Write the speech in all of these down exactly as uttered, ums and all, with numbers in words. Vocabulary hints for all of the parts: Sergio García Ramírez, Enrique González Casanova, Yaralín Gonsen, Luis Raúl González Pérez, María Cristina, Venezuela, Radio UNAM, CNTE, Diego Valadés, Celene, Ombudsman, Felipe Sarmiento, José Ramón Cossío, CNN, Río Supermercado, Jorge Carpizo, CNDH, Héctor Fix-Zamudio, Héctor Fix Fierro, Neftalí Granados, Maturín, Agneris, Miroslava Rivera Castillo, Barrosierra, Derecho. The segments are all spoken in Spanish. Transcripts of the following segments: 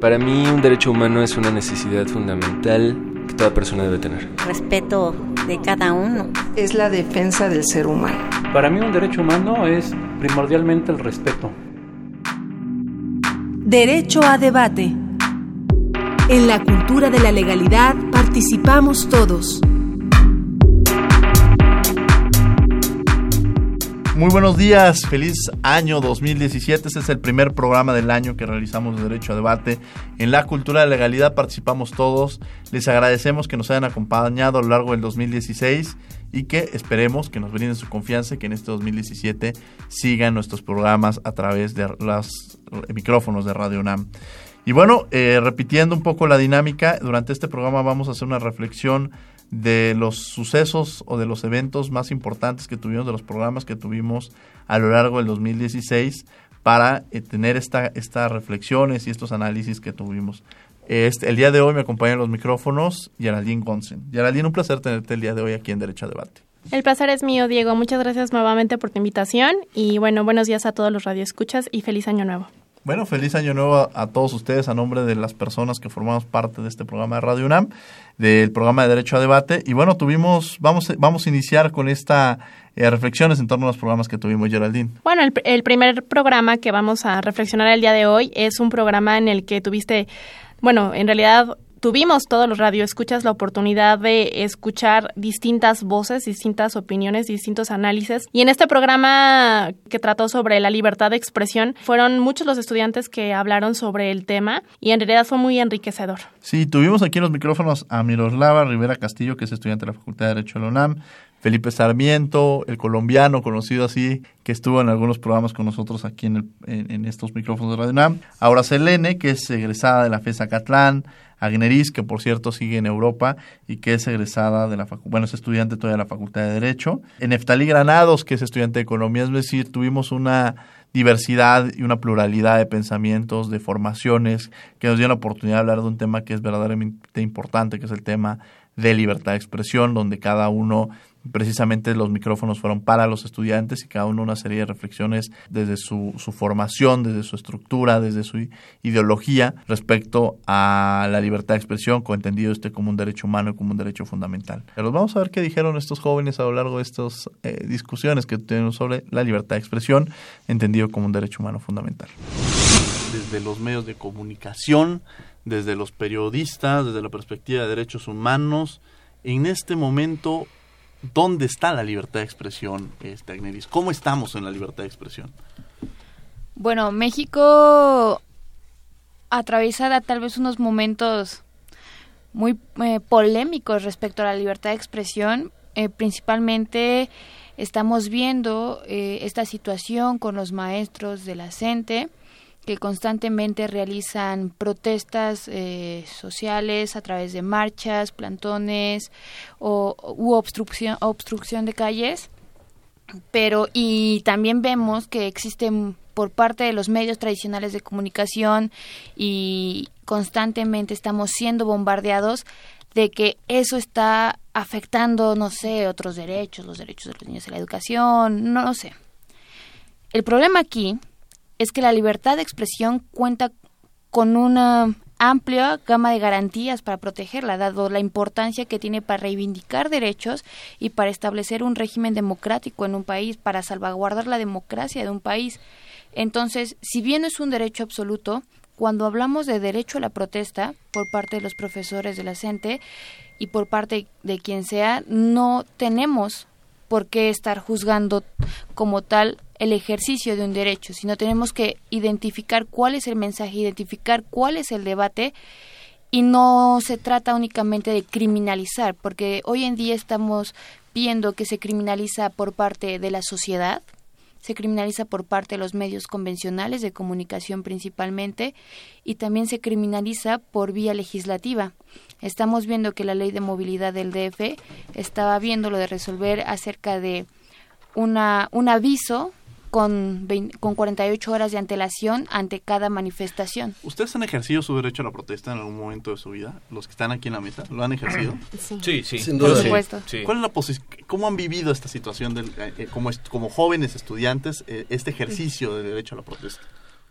Para mí, un derecho humano es una necesidad fundamental que toda persona debe tener. Respeto de cada uno. Es la defensa del ser humano. Para mí, un derecho humano es primordialmente el respeto. Derecho a debate. En la cultura de la legalidad participamos todos. Muy buenos días, feliz año dos mil diecisiete, este es el primer programa del año que realizamos de Derecho a Debate. En la cultura de la legalidad participamos todos, les agradecemos que nos hayan acompañado a lo largo del dos mil dieciséis y que esperemos que nos brinden su confianza y que en este dos mil diecisiete sigan nuestros programas a través de los micrófonos de Radio UNAM. Y bueno, eh, repitiendo un poco la dinámica, durante este programa vamos a hacer una reflexión de los sucesos o de los eventos más importantes que tuvimos, de los programas que tuvimos a lo largo del dos mil dieciséis para eh, tener esta, estas reflexiones y estos análisis que tuvimos. Este, el día de hoy me acompañan los micrófonos Yaralín Gonsen. Yaralín, un placer tenerte el día de hoy aquí en Derecho a Debate. El placer es mío, Diego. Muchas gracias nuevamente por tu invitación y bueno, buenos días a todos los radioescuchas y feliz año nuevo. Bueno, feliz año nuevo a, a todos ustedes a nombre de las personas que formamos parte de este programa de Radio UNAM, del programa de Derecho a Debate. Y bueno, tuvimos, vamos, vamos a iniciar con esta eh, reflexiones en torno a los programas que tuvimos, Geraldine. Bueno, el, el primer programa que vamos a reflexionar el día de hoy es un programa en el que tuviste, bueno, en realidad tuvimos todos los radioescuchas la oportunidad de escuchar distintas voces, distintas opiniones, distintos análisis. Y en este programa que trató sobre la libertad de expresión, fueron muchos los estudiantes que hablaron sobre el tema y en realidad fue muy enriquecedor. Sí, tuvimos aquí en los micrófonos a Miroslava Rivera Castillo, que es estudiante de la Facultad de Derecho de la UNAM, Felipe Sarmiento, el colombiano conocido así, que estuvo en algunos programas con nosotros aquí en, el, en, en estos micrófonos de Radio UNAM. Ahora Celene, que es egresada de la FES Acatlán, Agneris, que por cierto sigue en Europa y que es egresada de la facultad, bueno, es estudiante todavía de la Facultad de Derecho. Neftalí Granados, que es estudiante de Economía, es decir, tuvimos una diversidad y una pluralidad de pensamientos, de formaciones, que nos dio la oportunidad de hablar de un tema que es verdaderamente importante, que es el tema de libertad de expresión, donde cada uno, precisamente los micrófonos fueron para los estudiantes y cada uno una serie de reflexiones desde su, su formación, desde su estructura, desde su ideología respecto a la libertad de expresión, entendido este como un derecho humano y como un derecho fundamental. Pero vamos a ver qué dijeron estos jóvenes a lo largo de estas eh, discusiones que tienen sobre la libertad de expresión, entendido como un derecho humano fundamental. Desde los medios de comunicación, desde los periodistas, desde la perspectiva de derechos humanos, en este momento, ¿dónde está la libertad de expresión, este, Agneris? ¿Cómo estamos en la libertad de expresión? Bueno, México atraviesa tal vez unos momentos muy eh, polémicos respecto a la libertad de expresión. Eh, principalmente estamos viendo eh, esta situación con los maestros de la C N T E, que constantemente realizan protestas eh, sociales a través de marchas, plantones o u obstrucción, obstrucción de calles, pero y también vemos que existen por parte de los medios tradicionales de comunicación y constantemente estamos siendo bombardeados de que eso está afectando, no sé, otros derechos, los derechos de los niños a la educación, no lo sé. El problema aquí es que la libertad de expresión cuenta con una amplia gama de garantías para protegerla, dado la importancia que tiene para reivindicar derechos y para establecer un régimen democrático en un país, para salvaguardar la democracia de un país. Entonces, si bien no es un derecho absoluto, cuando hablamos de derecho a la protesta por parte de los profesores de la C N T E y por parte de quien sea, no tenemos por qué estar juzgando como tal el ejercicio de un derecho, sino tenemos que identificar cuál es el mensaje, identificar cuál es el debate, y no se trata únicamente de criminalizar, porque hoy en día estamos viendo que se criminaliza por parte de la sociedad, se criminaliza por parte de los medios convencionales de comunicación principalmente, y también se criminaliza por vía legislativa. Estamos viendo que la ley de movilidad del D F estaba viendo lo de resolver acerca de una un aviso con, con cuarenta y ocho horas de antelación ante cada manifestación. ¿Ustedes han ejercido su derecho a la protesta en algún momento de su vida? ¿Los que están aquí en la mesa lo han ejercido? Sí, sí, sí. Sin duda. Por supuesto. Sí. ¿Cuál es la posi- ¿Cómo han vivido esta situación del, eh, como, est- como jóvenes estudiantes eh, este ejercicio del derecho a la protesta?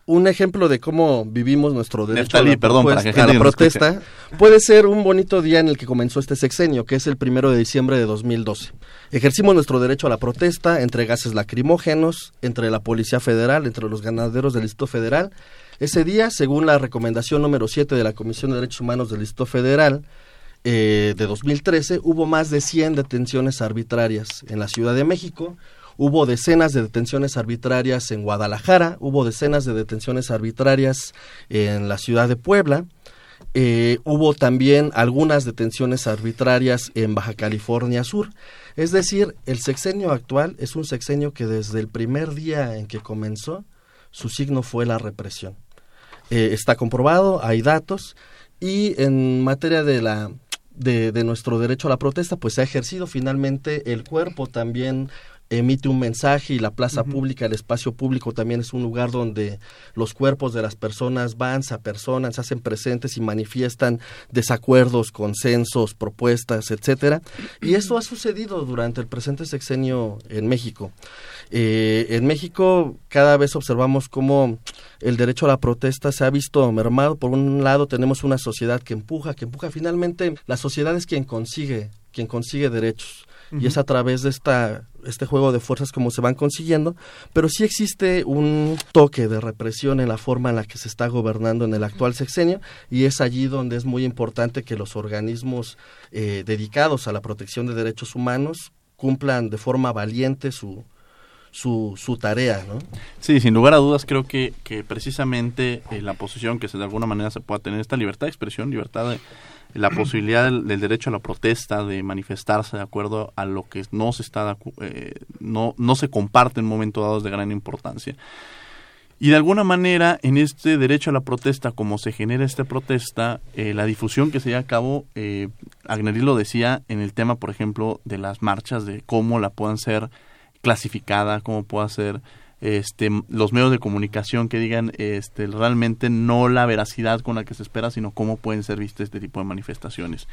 un ejemplo de cómo vivimos nuestro derecho Neftalí, a la, perdón, pues, para que a la protesta escuche. Puede ser un bonito día en el que comenzó este sexenio, que es el primero de diciembre de dos mil doce. Ejercimos nuestro derecho a la protesta entre gases lacrimógenos, entre la Policía Federal, entre los ganaderos del Distrito Federal. Ese día, según la recomendación número siete de la Comisión de Derechos Humanos del Distrito Federal, eh, de dos mil trece, hubo más de cien detenciones arbitrarias en la Ciudad de México. Hubo decenas de detenciones arbitrarias en Guadalajara, hubo decenas de detenciones arbitrarias en la ciudad de Puebla, eh, hubo también algunas detenciones arbitrarias en Baja California Sur. Es decir, el sexenio actual es un sexenio que desde el primer día en que comenzó, su signo fue la represión. Eh, está comprobado, hay datos, y en materia de la... De, de nuestro derecho a la protesta, pues se ha ejercido. Finalmente el cuerpo también emite un mensaje y la plaza uh-huh. pública, el espacio público también es un lugar donde los cuerpos de las personas van, se apersonan, se hacen presentes y manifiestan desacuerdos, consensos, propuestas, etcétera. Y eso ha sucedido durante el presente sexenio en México. Eh, en México cada vez observamos cómo el derecho a la protesta se ha visto mermado. Por un lado tenemos una sociedad que empuja, que empuja finalmente las sociedad es quien consigue, quien consigue derechos, uh-huh. y es a través de esta, este juego de fuerzas como se van consiguiendo, pero sí existe un toque de represión en la forma en la que se está gobernando en el actual sexenio, y es allí donde es muy importante que los organismos eh, dedicados a la protección de derechos humanos cumplan de forma valiente su, su, su tarea, ¿no? Sí, sin lugar a dudas creo que, que precisamente eh, la posición que se, de alguna manera se pueda tener, esta libertad de expresión, libertad de la posibilidad del, del derecho a la protesta, de manifestarse de acuerdo a lo que no se está eh, no no se comparte en momentos dados de gran importancia. Y de alguna manera, en este derecho a la protesta, como se genera esta protesta, eh, la difusión que se lleva a cabo, eh, Agneris lo decía en el tema, por ejemplo, de las marchas, de cómo la puedan ser clasificada, cómo pueda ser este los medios de comunicación que digan este realmente no la veracidad con la que se espera, sino cómo pueden ser vistas este tipo de manifestaciones.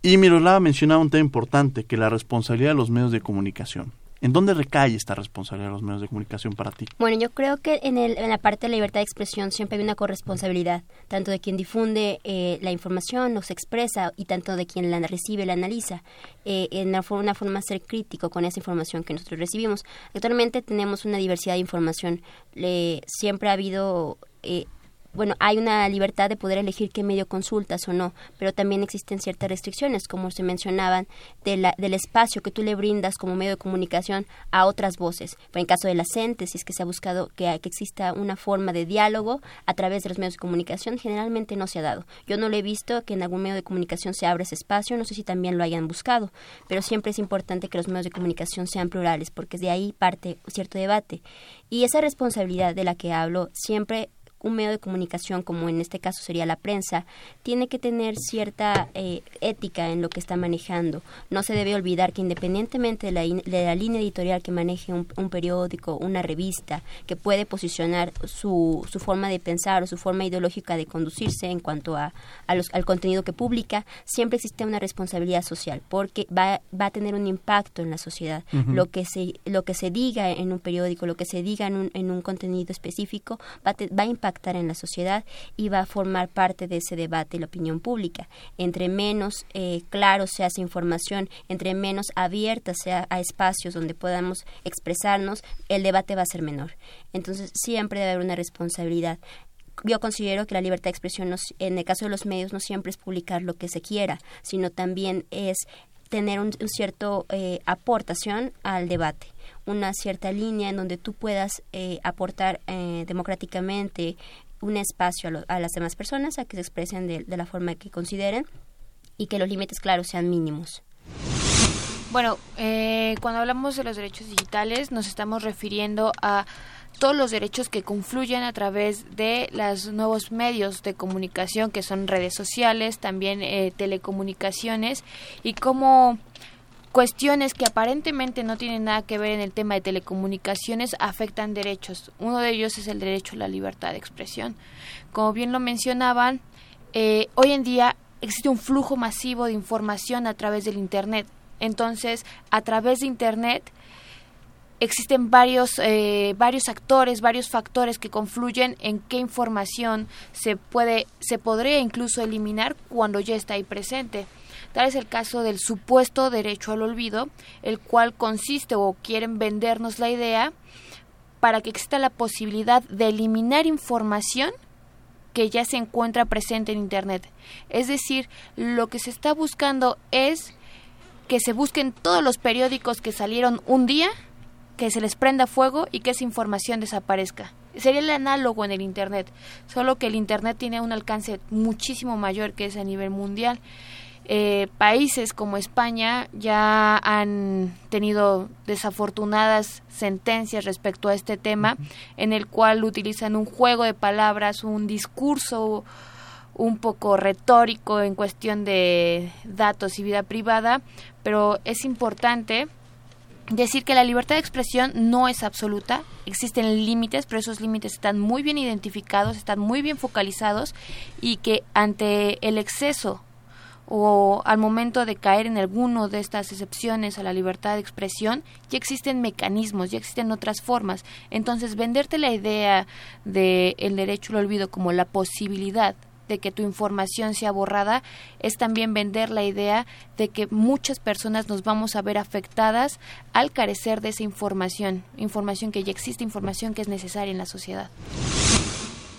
Y Miroslava mencionaba un tema importante, que la responsabilidad de los medios de comunicación. ¿En dónde recae esta responsabilidad de los medios de comunicación para ti? Bueno, yo creo que en, el, en la parte de la libertad de expresión siempre hay una corresponsabilidad, tanto de quien difunde eh, la información, nos expresa, y tanto de quien la recibe, la analiza, eh, en una, una forma ser crítico con esa información que nosotros recibimos. Actualmente tenemos una diversidad de información, eh, siempre ha habido... Eh, Bueno, hay una libertad de poder elegir qué medio consultas o no, pero también existen ciertas restricciones, como se mencionaban, de la, del espacio que tú le brindas como medio de comunicación a otras voces. Pero en caso de la C N T E, si es que se ha buscado que, que exista una forma de diálogo a través de los medios de comunicación, generalmente no se ha dado. Yo no lo he visto que en algún medio de comunicación se abra ese espacio, no sé si también lo hayan buscado, pero siempre es importante que los medios de comunicación sean plurales, porque de ahí parte cierto debate. Y esa responsabilidad de la que hablo siempre... Un medio de comunicación, como en este caso sería la prensa, tiene que tener cierta eh, ética en lo que está manejando. No se debe olvidar que independientemente de la, in, de la línea editorial que maneje un, un periódico, una revista, que puede posicionar su, su forma de pensar o su forma ideológica de conducirse en cuanto a, a los, al contenido que publica, siempre existe una responsabilidad social, porque va, va a tener un impacto en la sociedad. Uh-huh. Lo que se, lo que se diga en un periódico, lo que se diga en un, en un contenido específico, va, te, va a impactar en la sociedad y va a formar parte de ese debate y la opinión pública. Entre menos eh, claro se hace información, entre menos abierta sea a espacios donde podamos expresarnos, el debate va a ser menor. Entonces siempre debe haber una responsabilidad. Yo considero que la libertad de expresión, no, en el caso de los medios, no siempre es publicar lo que se quiera, sino también es tener un, un cierto eh, aportación al debate, una cierta línea en donde tú puedas eh, aportar eh, democráticamente un espacio a, lo, a las demás personas a que se expresen de, de la forma que consideren, y que los límites claros sean mínimos. Bueno, eh, cuando hablamos de los derechos digitales nos estamos refiriendo a todos los derechos que confluyen a través de los nuevos medios de comunicación, que son redes sociales, también eh, telecomunicaciones, y cómo... cuestiones que aparentemente no tienen nada que ver en el tema de telecomunicaciones afectan derechos. Uno de ellos es el derecho a la libertad de expresión. Como bien lo mencionaban, eh, hoy en día existe un flujo masivo de información a través del Internet. Entonces, a través de Internet existen varios, eh, varios actores, varios factores que confluyen en qué información se puede, se podría incluso eliminar cuando ya está ahí presente. Tal es el caso del supuesto derecho al olvido, el cual consiste o quieren vendernos la idea para que exista la posibilidad de eliminar información que ya se encuentra presente en Internet. Es decir, lo que se está buscando es que se busquen todos los periódicos que salieron un día, que se les prenda fuego y que esa información desaparezca. Sería el análogo en el Internet, solo que el Internet tiene un alcance muchísimo mayor que es a nivel mundial. Eh, países como España ya han tenido desafortunadas sentencias respecto a este tema, en el cual utilizan un juego de palabras, un discurso un poco retórico en cuestión de datos y vida privada, pero es importante decir que la libertad de expresión no es absoluta, existen límites, pero esos límites están muy bien identificados, están muy bien focalizados, y que ante el exceso o al momento de caer en alguno de estas excepciones a la libertad de expresión, ya existen mecanismos, ya existen otras formas. Entonces, venderte la idea de el derecho al olvido como la posibilidad de que tu información sea borrada es también vender la idea de que muchas personas nos vamos a ver afectadas al carecer de esa información, información que ya existe, información que es necesaria en la sociedad.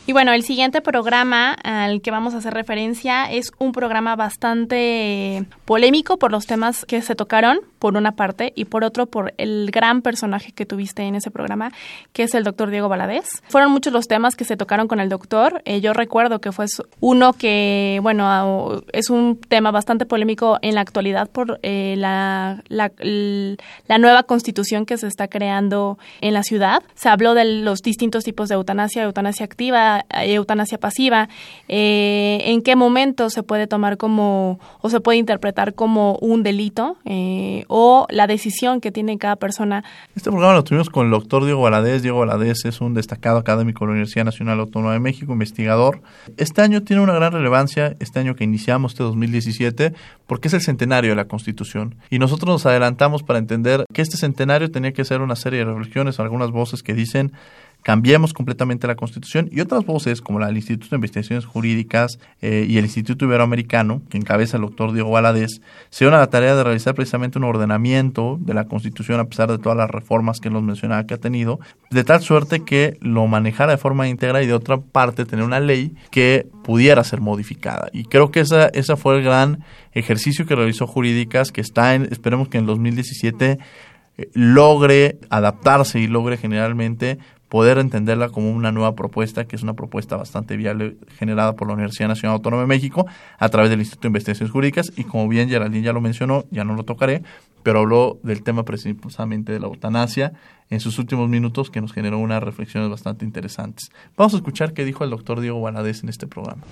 Y bueno, el siguiente programa al que vamos a hacer referencia es un programa bastante polémico por los temas que se tocaron, por una parte, y por otro, por el gran personaje que tuviste en ese programa, que es el doctor Diego Valadés. Fueron muchos los temas que se tocaron con el doctor. Eh, yo recuerdo que fue uno que, bueno, es un tema bastante polémico en la actualidad por eh, la, la, la nueva constitución que se está creando en la ciudad. Se habló de los distintos tipos de eutanasia, eutanasia activa, eutanasia pasiva, eh, en qué momento se puede tomar como o se puede interpretar como un delito, eh, o la decisión que tiene cada persona. Este programa lo tuvimos con el doctor Diego Valadés. Diego Valadés es un destacado académico de la Universidad Nacional Autónoma de México, investigador. Este año tiene una gran relevancia, este año que iniciamos, este dos mil diecisiete, porque es el centenario de la Constitución. Y nosotros nos adelantamos para entender que este centenario tenía que ser una serie de reflexiones, algunas voces que dicen cambiemos completamente la Constitución, y otras voces como la del Instituto de Investigaciones Jurídicas eh, y el Instituto Iberoamericano, que encabeza el doctor Diego Valadés, se dio a la tarea de realizar precisamente un ordenamiento de la Constitución a pesar de todas las reformas que nos mencionaba que ha tenido, de tal suerte que lo manejara de forma íntegra y de otra parte tener una ley que pudiera ser modificada. Y creo que esa, esa fue el gran ejercicio que realizó Jurídicas, que está en, esperemos que en el dos mil diecisiete eh, logre adaptarse y logre generalmente poder entenderla como una nueva propuesta, que es una propuesta bastante viable generada por la Universidad Nacional Autónoma de México a través del Instituto de Investigaciones Jurídicas. Y como bien Yaralín ya lo mencionó, ya no lo tocaré, pero habló del tema precisamente de la eutanasia en sus últimos minutos, que nos generó unas reflexiones bastante interesantes. Vamos a escuchar qué dijo el doctor Diego Valadés en este programa.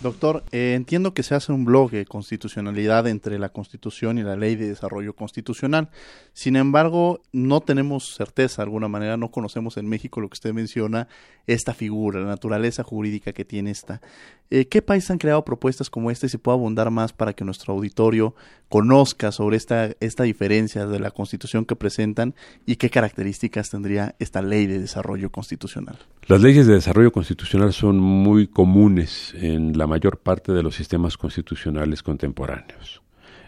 Doctor, eh, entiendo que se hace un blog de constitucionalidad entre la Constitución y la Ley de Desarrollo Constitucional. Sin embargo, no tenemos certeza, de alguna manera, no conocemos en México lo que usted menciona, esta figura, la naturaleza jurídica que tiene esta. Eh, ¿Qué países han creado propuestas como esta y se puede abundar más para que nuestro auditorio conozca sobre esta, esta diferencia de la Constitución que presentan y qué características tendría esta Ley de Desarrollo Constitucional? Las leyes de desarrollo constitucional son muy comunes en la mayor parte de los sistemas constitucionales contemporáneos.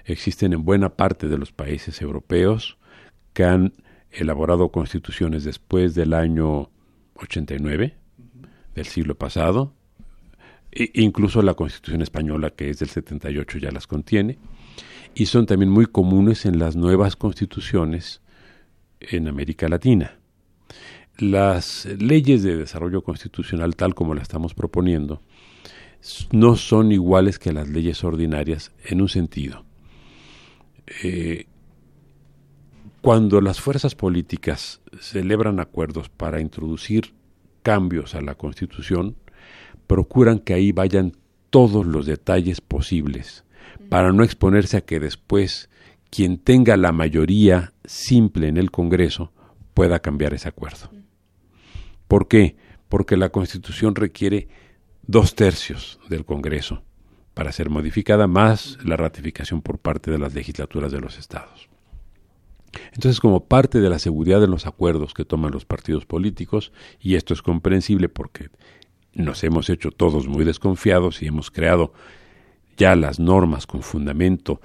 Existen en buena parte de los países europeos que han elaborado constituciones después del año ochenta y nueve, del siglo pasado, e incluso la Constitución española, que es del setenta y ocho, ya las contiene, y son también muy comunes en las nuevas constituciones en América Latina. Las leyes de desarrollo constitucional, tal como la estamos proponiendo, no son iguales que las leyes ordinarias en un sentido. Eh, cuando las fuerzas políticas celebran acuerdos para introducir cambios a la Constitución, procuran que ahí vayan todos los detalles posibles, para no exponerse a que después quien tenga la mayoría simple en el Congreso pueda cambiar ese acuerdo. ¿Por qué? Porque la Constitución requiere dos tercios del Congreso para ser modificada, más la ratificación por parte de las legislaturas de los estados. Entonces, como parte de la seguridad de los acuerdos que toman los partidos políticos, y esto es comprensible porque nos hemos hecho todos muy desconfiados y hemos creado ya las normas con fundamento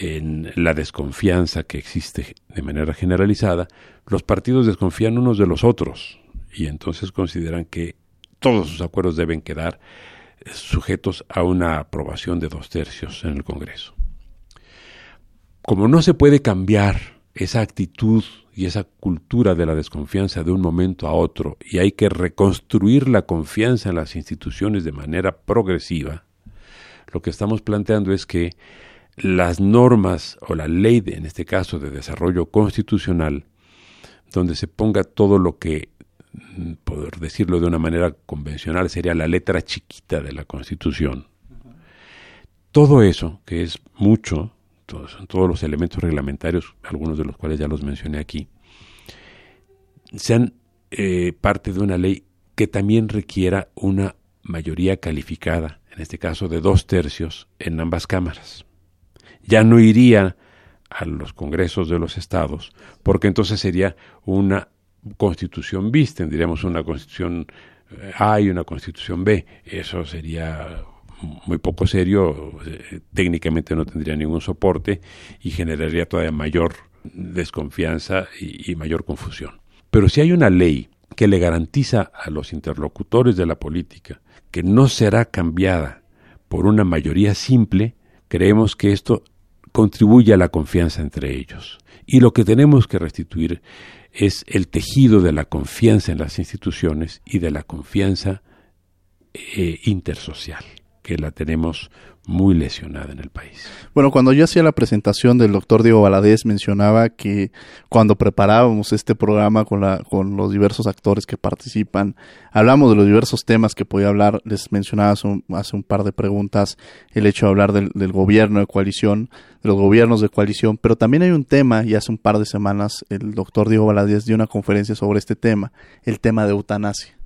en la desconfianza que existe de manera generalizada, los partidos desconfían unos de los otros y entonces consideran que todos sus acuerdos deben quedar sujetos a una aprobación de dos tercios en el Congreso. Como no se puede cambiar esa actitud y esa cultura de la desconfianza de un momento a otro, y hay que reconstruir la confianza en las instituciones de manera progresiva, lo que estamos planteando es que las normas o la ley, de, en este caso, de desarrollo constitucional, donde se ponga todo lo que, por decirlo de una manera convencional, sería la letra chiquita de la Constitución. Uh-huh. Todo eso, que es mucho, todos, todos los elementos reglamentarios, algunos de los cuales ya los mencioné aquí, sean eh, parte de una ley que también requiera una mayoría calificada, en este caso de dos tercios, en ambas cámaras. Ya no iría a los congresos de los estados, porque entonces sería una Constitución visten, diríamos una Constitución A y una Constitución B. Eso sería muy poco serio, técnicamente no tendría ningún soporte y generaría todavía mayor desconfianza y, y mayor confusión. Pero si hay una ley que le garantiza a los interlocutores de la política que no será cambiada por una mayoría simple, creemos que esto contribuye a la confianza entre ellos. Y lo que tenemos que restituir es el tejido de la confianza en las instituciones y de la confianza eh, intersocial, que la tenemos muy lesionada en el país. Bueno, cuando yo hacía la presentación del doctor Diego Valadés, mencionaba que cuando preparábamos este programa con, la, con los diversos actores que participan, hablamos de los diversos temas que podía hablar. Les mencionaba hace un, hace un par de preguntas el hecho de hablar del, del gobierno de coalición, de los gobiernos de coalición, pero también hay un tema, y hace un par de semanas el doctor Diego Valadés dio una conferencia sobre este tema, el tema de eutanasia.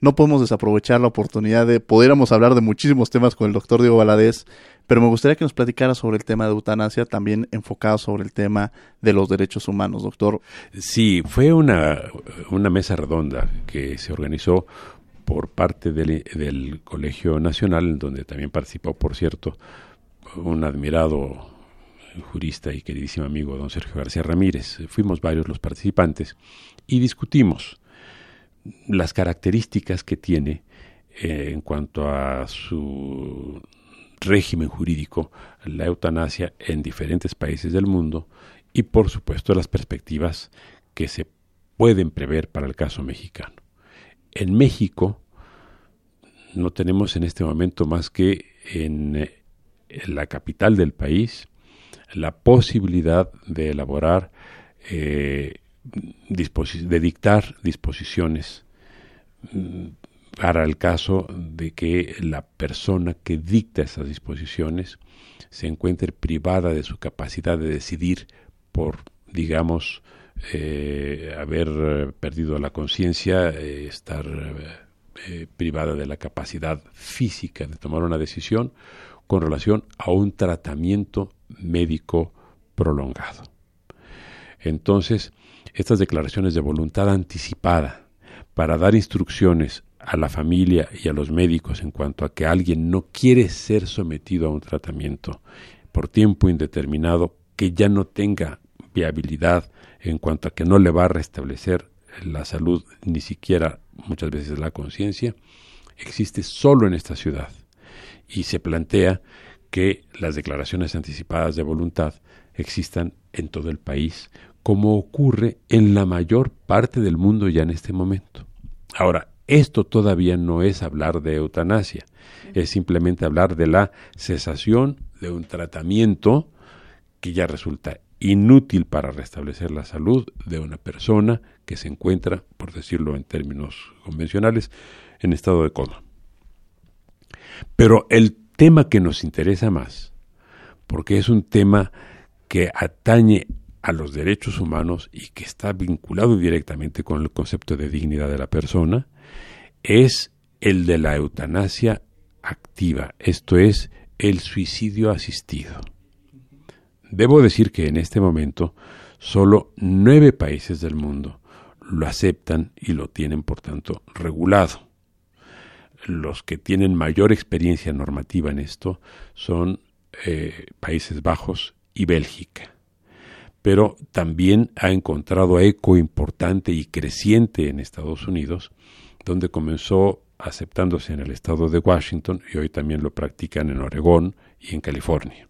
No podemos desaprovechar la oportunidad de... Pudiéramos hablar de muchísimos temas con el doctor Diego Valadés, pero me gustaría que nos platicara sobre el tema de eutanasia, también enfocado sobre el tema de los derechos humanos, doctor. Sí, fue una, una mesa redonda que se organizó por parte del, del Colegio Nacional, donde también participó, por cierto, un admirado jurista y queridísimo amigo, don Sergio García Ramírez. Fuimos varios los participantes y discutimos las características que tiene eh, en cuanto a su régimen jurídico la eutanasia en diferentes países del mundo y, por supuesto, las perspectivas que se pueden prever para el caso mexicano. En México no tenemos en este momento más que en, en la capital del país la posibilidad de elaborar eh, de dictar disposiciones para el caso de que la persona que dicta esas disposiciones se encuentre privada de su capacidad de decidir por, digamos, eh, haber perdido la conciencia, eh, estar eh, privada de la capacidad física de tomar una decisión con relación a un tratamiento médico prolongado. Entonces, estas declaraciones de voluntad anticipada para dar instrucciones a la familia y a los médicos en cuanto a que alguien no quiere ser sometido a un tratamiento por tiempo indeterminado que ya no tenga viabilidad en cuanto a que no le va a restablecer la salud, ni siquiera muchas veces la conciencia, existe solo en esta ciudad. Y se plantea que las declaraciones anticipadas de voluntad existan en todo el país, como ocurre en la mayor parte del mundo ya en este momento. Ahora, esto todavía no es hablar de eutanasia, es simplemente hablar de la cesación de un tratamiento que ya resulta inútil para restablecer la salud de una persona que se encuentra, por decirlo en términos convencionales, en estado de coma. Pero el tema que nos interesa más, porque es un tema que atañe a los derechos humanos y que está vinculado directamente con el concepto de dignidad de la persona, es el de la eutanasia activa, esto es, el suicidio asistido. Debo decir que en este momento Solo nueve países del mundo lo aceptan y lo tienen, por tanto, regulado. Los que tienen mayor experiencia normativa en esto son eh, Países Bajos y Bélgica. Pero también ha encontrado eco importante y creciente en Estados Unidos, donde comenzó aceptándose en el estado de Washington y hoy también lo practican en Oregón y en California.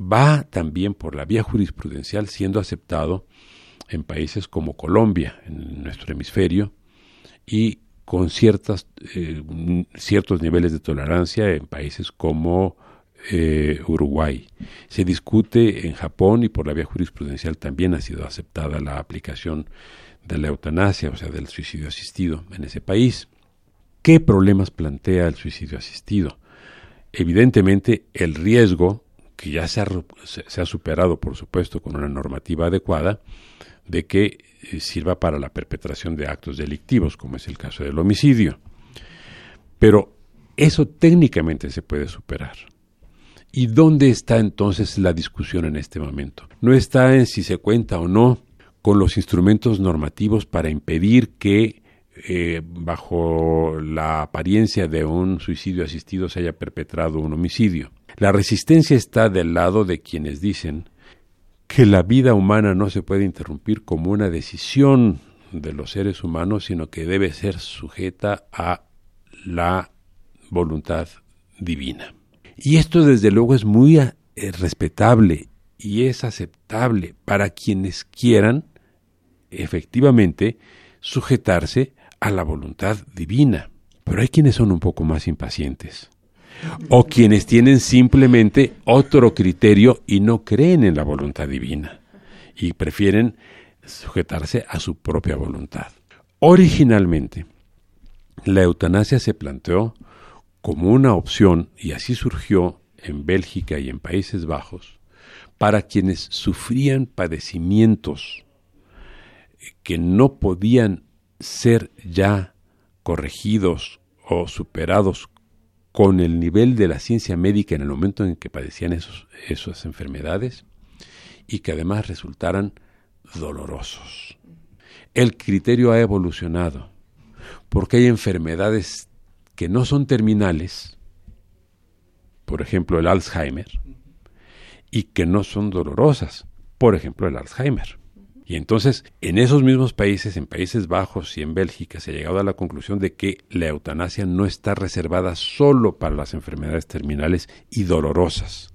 Va también por la vía jurisprudencial siendo aceptado en países como Colombia, en nuestro hemisferio, y con ciertas, eh, ciertos niveles de tolerancia en países como eh, Uruguay. Se discute en Japón y por la vía jurisprudencial también ha sido aceptada la aplicación de la eutanasia, o sea, del suicidio asistido en ese país. ¿Qué problemas plantea el suicidio asistido? Evidentemente, el riesgo, que ya se ha, se ha superado, por supuesto, con una normativa adecuada, de que sirva para la perpetración de actos delictivos, como es el caso del homicidio. Pero eso técnicamente se puede superar. ¿Y dónde está entonces la discusión en este momento? No está en si se cuenta o no con los instrumentos normativos para impedir que Eh, bajo la apariencia de un suicidio asistido se haya perpetrado un homicidio. La resistencia está del lado de quienes dicen que la vida humana no se puede interrumpir como una decisión de los seres humanos, sino que debe ser sujeta a la voluntad divina. Y esto desde luego es muy eh, respetable y es aceptable para quienes quieran efectivamente sujetarse a la voluntad divina. Pero hay quienes son un poco más impacientes o quienes tienen simplemente otro criterio y no creen en la voluntad divina y prefieren sujetarse a su propia voluntad. Originalmente, la eutanasia se planteó como una opción y así surgió en Bélgica y en Países Bajos para quienes sufrían padecimientos que no podían ser ya corregidos o superados con el nivel de la ciencia médica en el momento en que padecían esos, esas enfermedades y que además resultaran dolorosos. El criterio ha evolucionado porque hay enfermedades que no son terminales, por ejemplo el Alzheimer, y que no son dolorosas, por ejemplo el Alzheimer. Y entonces, en esos mismos países, en Países Bajos y en Bélgica, se ha llegado a la conclusión de que la eutanasia no está reservada solo para las enfermedades terminales y dolorosas,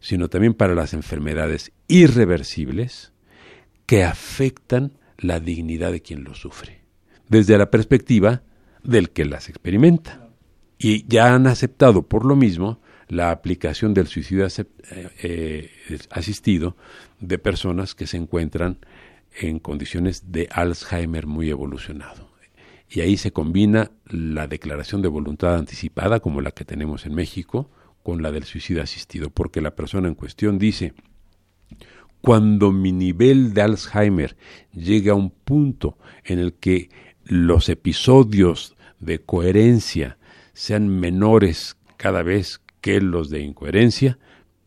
sino también para las enfermedades irreversibles que afectan la dignidad de quien lo sufre, desde la perspectiva del que las experimenta. Y ya han aceptado por lo mismo la aplicación del suicidio asistido de personas que se encuentran en condiciones de Alzheimer muy evolucionado. Y ahí se combina la declaración de voluntad anticipada, como la que tenemos en México, con la del suicidio asistido, porque la persona en cuestión dice, cuando mi nivel de Alzheimer llega a un punto en el que los episodios de coherencia sean menores cada vez que los de incoherencia,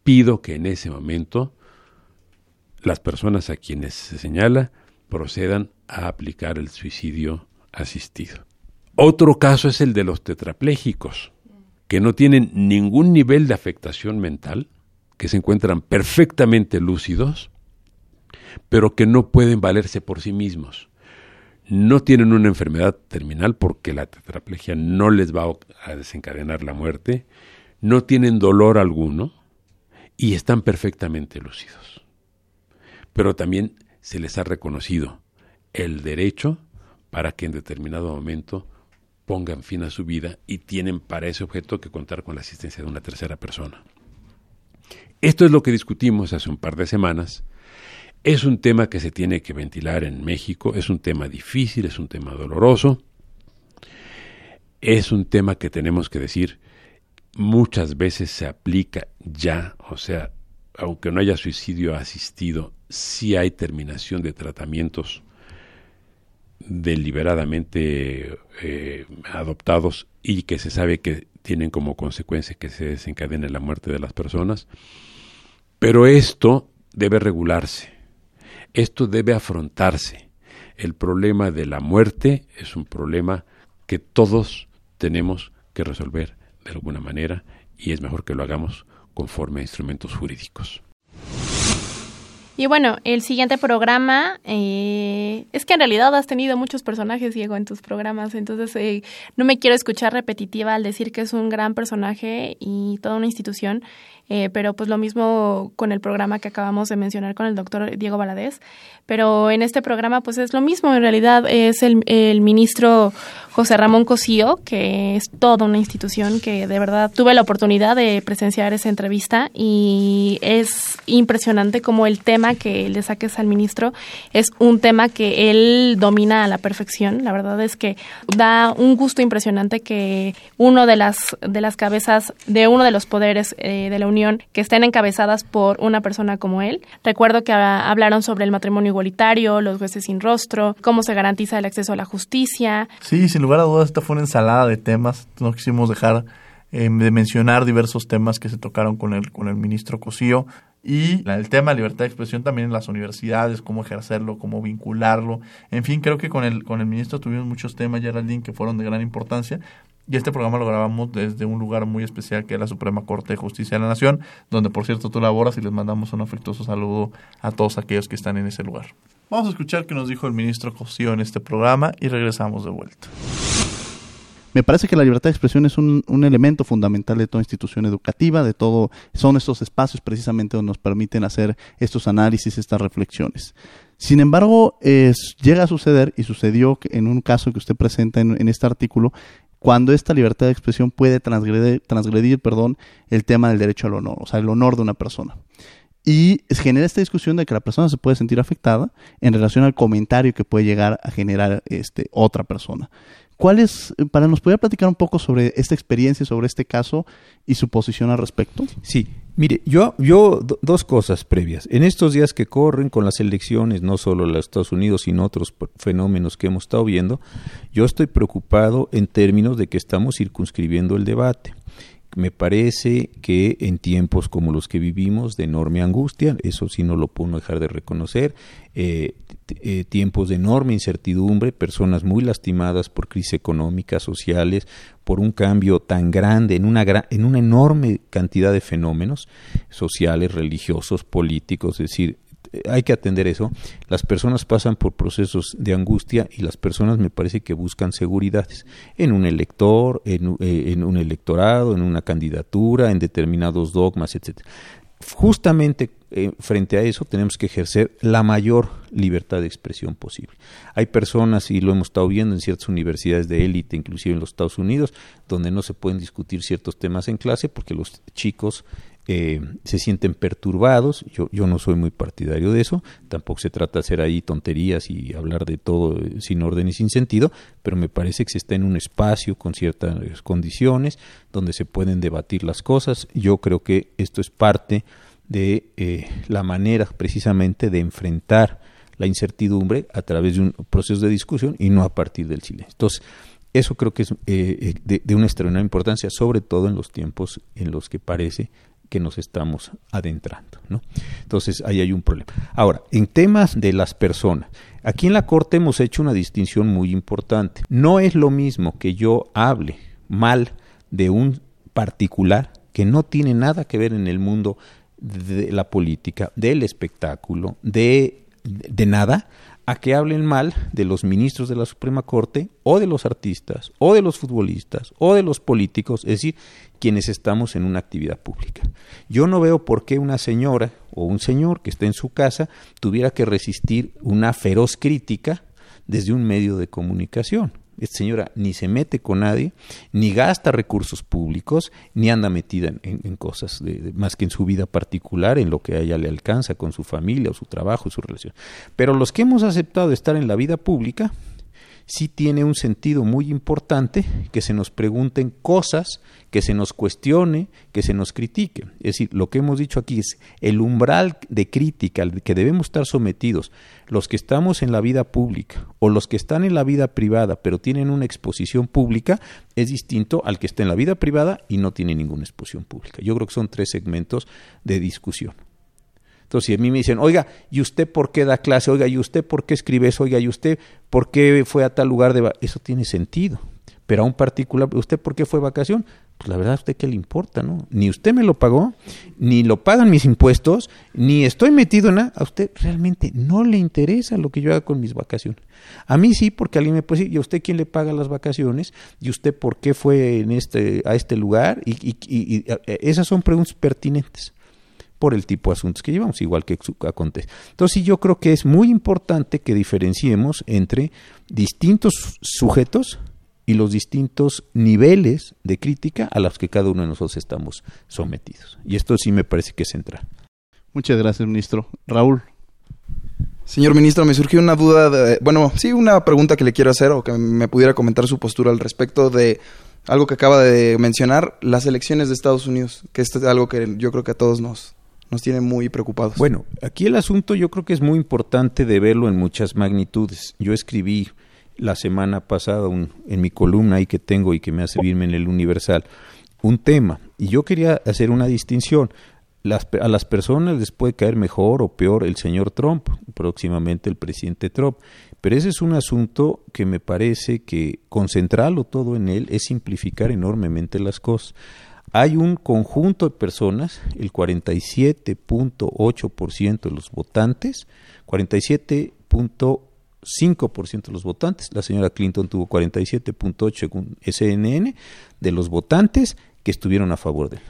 pido que en ese momento las personas a quienes se señala procedan a aplicar el suicidio asistido. Otro caso es el de los tetrapléjicos, que no tienen ningún nivel de afectación mental, que se encuentran perfectamente lúcidos, pero que no pueden valerse por sí mismos. No tienen una enfermedad terminal porque la tetraplegia no les va a desencadenar la muerte, no tienen dolor alguno y están perfectamente lúcidos. Pero también se les ha reconocido el derecho para que en determinado momento pongan fin a su vida y tienen para ese objeto que contar con la asistencia de una tercera persona. Esto es lo que discutimos hace un par de semanas. Es un tema que se tiene que ventilar en México, es un tema difícil, es un tema doloroso, es un tema que tenemos que decir muchas veces se aplica ya, o sea, aunque no haya suicidio asistido, sí hay terminación de tratamientos deliberadamente eh, adoptados y que se sabe que tienen como consecuencia que se desencadene la muerte de las personas. Pero esto debe regularse. Esto debe afrontarse. El problema de la muerte es un problema que todos tenemos que resolver de alguna manera, y es mejor que lo hagamos conforme a instrumentos jurídicos. Y bueno, el siguiente programa, eh, es que en realidad has tenido muchos personajes, Diego, en tus programas, entonces eh, no me quiero escuchar repetitiva al decir que es un gran personaje y toda una institución, eh, pero pues lo mismo con el programa que acabamos de mencionar con el doctor Diego Valadés, pero en este programa pues es lo mismo, en realidad es el, el ministro José Ramón Cossío, que es toda una institución que de verdad tuve la oportunidad de presenciar esa entrevista y es impresionante como el tema que le saques al ministro es un tema que él domina a la perfección. La verdad es que da un gusto impresionante que uno de las de las cabezas de uno de los poderes eh, de la Unión que estén encabezadas por una persona como él. Recuerdo que a, hablaron sobre el matrimonio igualitario, los jueces sin rostro, cómo se garantiza el acceso a la justicia. Sí, sin lugar a dudas esta fue una ensalada de temas. No quisimos dejar eh, de mencionar diversos temas que se tocaron con el, con el ministro Cossío. Y el tema de libertad de expresión también en las universidades, cómo ejercerlo, cómo vincularlo. En fin, creo que con el con el ministro tuvimos muchos temas, Yaralín, que fueron de gran importancia. Y este programa lo grabamos desde un lugar muy especial que es la Suprema Corte de Justicia de la Nación, donde por cierto tú laboras y les mandamos un afectuoso saludo a todos aquellos que están en ese lugar. Vamos a escuchar qué nos dijo el ministro Cossío en este programa y regresamos de vuelta. Me parece que la libertad de expresión es un, un elemento fundamental de toda institución educativa, de todo, son estos espacios precisamente donde nos permiten hacer estos análisis, estas reflexiones. Sin embargo, eh, llega a suceder, y sucedió en un caso que usted presenta en, en este artículo, cuando esta libertad de expresión puede transgredir, transgredir, perdón, el tema del derecho al honor, o sea, el honor de una persona. Y genera esta discusión de que la persona se puede sentir afectada en relación al comentario que puede llegar a generar este, otra persona. ¿Cuál es, para nos poder platicar un poco sobre esta experiencia, sobre este caso y su posición al respecto? Sí, mire, yo, yo do, dos cosas previas. En estos días que corren con las elecciones, no solo los Estados Unidos, sino otros fenómenos que hemos estado viendo, yo estoy preocupado en términos de que estamos circunscribiendo el debate. Me parece que en tiempos como los que vivimos de enorme angustia, eso sí no lo puedo dejar de reconocer, eh, eh, tiempos de enorme incertidumbre, personas muy lastimadas por crisis económicas, sociales, por un cambio tan grande en una, gra- en una enorme cantidad de fenómenos sociales, religiosos, políticos, es decir, hay que atender eso. Las personas pasan por procesos de angustia y las personas me parece que buscan seguridades en un elector, en, en un electorado, en una candidatura, en determinados dogmas, etcétera. Justamente eh, frente a eso tenemos que ejercer la mayor libertad de expresión posible. Hay personas, y lo hemos estado viendo en ciertas universidades de élite, inclusive en los Estados Unidos, donde no se pueden discutir ciertos temas en clase porque los chicos Eh, se sienten perturbados. Yo, yo no soy muy partidario de eso, tampoco se trata de hacer ahí tonterías y hablar de todo sin orden y sin sentido, pero me parece que se está en un espacio con ciertas condiciones donde se pueden debatir las cosas. Yo creo que esto es parte de eh, la manera precisamente de enfrentar la incertidumbre a través de un proceso de discusión y no a partir del silencio. Entonces, eso creo que es eh, de, de una extraordinaria importancia, sobre todo en los tiempos en los que parece que nos estamos adentrando, ¿no? Entonces ahí hay un problema. Ahora, en temas de las personas, aquí en la Corte hemos hecho una distinción muy importante. No es lo mismo que yo hable mal de un particular que no tiene nada que ver en el mundo de la política, del espectáculo, de, de nada, a que hablen mal de los ministros de la Suprema Corte o de los artistas o de los futbolistas o de los políticos, es decir, quienes estamos en una actividad pública. Yo no veo por qué una señora o un señor que está en su casa tuviera que resistir una feroz crítica desde un medio de comunicación. Esta señora ni se mete con nadie, ni gasta recursos públicos, ni anda metida en, en, en cosas de, de, más que en su vida particular, en lo que a ella le alcanza con su familia o su trabajo, su relación. Pero los que hemos aceptado estar en la vida pública, sí tiene un sentido muy importante que se nos pregunten cosas, que se nos cuestione, que se nos critique. Es decir, lo que hemos dicho aquí es el umbral de crítica al que debemos estar sometidos los que estamos en la vida pública o los que están en la vida privada pero tienen una exposición pública es distinto al que está en la vida privada y no tiene ninguna exposición pública. Yo creo que son tres segmentos de discusión. Entonces, si a mí me dicen, oiga, ¿y usted por qué da clase? Oiga, ¿y usted por qué escribe eso? Oiga, ¿y usted por qué fue a tal lugar de...? Eso tiene sentido. Pero a un particular, ¿usted por qué fue de vacación? Pues la verdad, ¿a usted qué le importa, no? Ni usted me lo pagó, ni lo pagan mis impuestos, ni estoy metido en nada. A usted realmente no le interesa lo que yo haga con mis vacaciones. A mí sí, porque alguien me puede decir, ¿y a usted quién le paga las vacaciones? ¿Y usted por qué fue en este, a este lugar? Y, y, y, y esas son preguntas pertinentes por el tipo de asuntos que llevamos, igual que acontece. Entonces, yo creo que es muy importante que diferenciemos entre distintos sujetos y los distintos niveles de crítica a los que cada uno de nosotros estamos sometidos. Y esto sí me parece que es central. Muchas gracias, ministro. Raúl. Señor ministro, me surgió una duda, de, bueno, sí, una pregunta que le quiero hacer o que me pudiera comentar su postura al respecto de algo que acaba de mencionar, las elecciones de Estados Unidos, que esto es algo que yo creo que a todos nos, nos tiene muy preocupados. Bueno, aquí el asunto yo creo que es muy importante de verlo en muchas magnitudes. Yo escribí la semana pasada un, en mi columna ahí que tengo y que me hace virme en el Universal un tema, y yo quería hacer una distinción. Las, a las personas les puede caer mejor o peor el señor Trump, próximamente el presidente Trump, pero ese es un asunto que me parece que concentrarlo todo en él es simplificar enormemente las cosas. Hay un conjunto de personas, el cuarenta y siete punto ocho por ciento de los votantes, cuarenta y siete punto ocho por ciento cinco por ciento de los votantes, la señora Clinton tuvo cuarenta y siete punto ocho por ciento según C N N de los votantes que estuvieron a favor de él.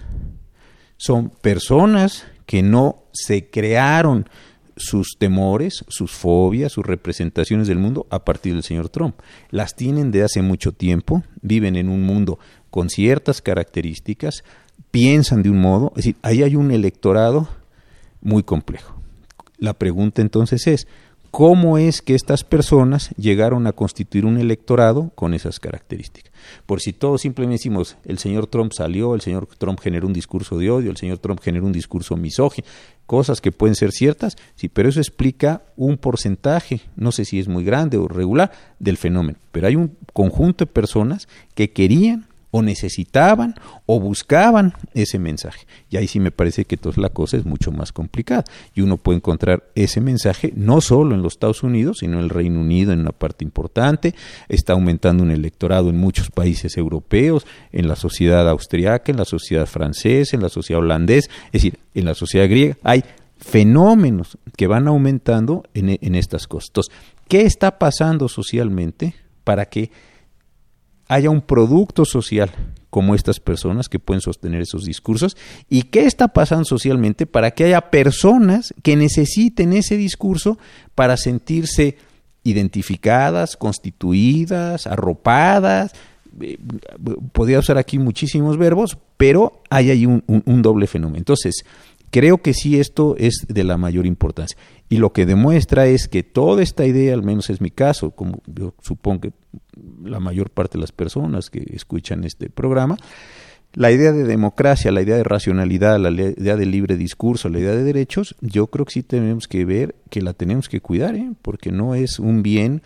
Son personas que no se crearon sus temores, sus fobias, sus representaciones del mundo a partir del señor Trump. Las tienen de hace mucho tiempo, viven en un mundo con ciertas características, piensan de un modo, es decir, ahí hay un electorado muy complejo. La pregunta entonces es, ¿cómo es que estas personas llegaron a constituir un electorado con esas características? Por si todos simplemente decimos, el señor Trump salió, el señor Trump generó un discurso de odio, el señor Trump generó un discurso misógino, cosas que pueden ser ciertas, sí, pero eso explica un porcentaje, no sé si es muy grande o regular, del fenómeno. Pero hay un conjunto de personas que querían o necesitaban o buscaban ese mensaje. Y ahí sí me parece que toda la cosa es mucho más complicada. Y uno puede encontrar ese mensaje no solo en los Estados Unidos, sino en el Reino Unido en una parte importante. Está aumentando un electorado en muchos países europeos, en la sociedad austriaca, en la sociedad francesa, en la sociedad holandesa, es decir, en la sociedad griega. Hay fenómenos que van aumentando en, en estas cosas. Entonces, ¿qué está pasando socialmente para que haya un producto social como estas personas que pueden sostener esos discursos? ¿Y qué está pasando socialmente para que haya personas que necesiten ese discurso para sentirse identificadas, constituidas, arropadas? Eh, podría usar aquí muchísimos verbos, pero hay ahí un, un, un doble fenómeno. Entonces, creo que sí, esto es de la mayor importancia. Y lo que demuestra es que toda esta idea, al menos es mi caso, como yo supongo que la mayor parte de las personas que escuchan este programa, la idea de democracia, la idea de racionalidad, la idea de libre discurso, la idea de derechos, yo creo que sí tenemos que ver que la tenemos que cuidar, ¿eh? Porque no es un bien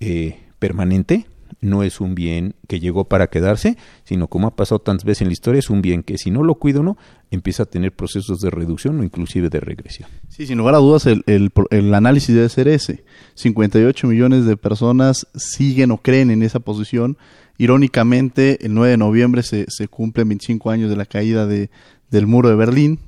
eh, permanente, no es un bien que llegó para quedarse, sino como ha pasado tantas veces en la historia, es un bien que si no lo cuido no, empieza a tener procesos de reducción o inclusive de regresión. Sí, sin lugar a dudas el, el, el análisis debe ser ese. cincuenta y ocho millones de personas siguen o creen en esa posición. Irónicamente, el nueve de noviembre se, se cumplen veinticinco años de la caída de, del muro de Berlín.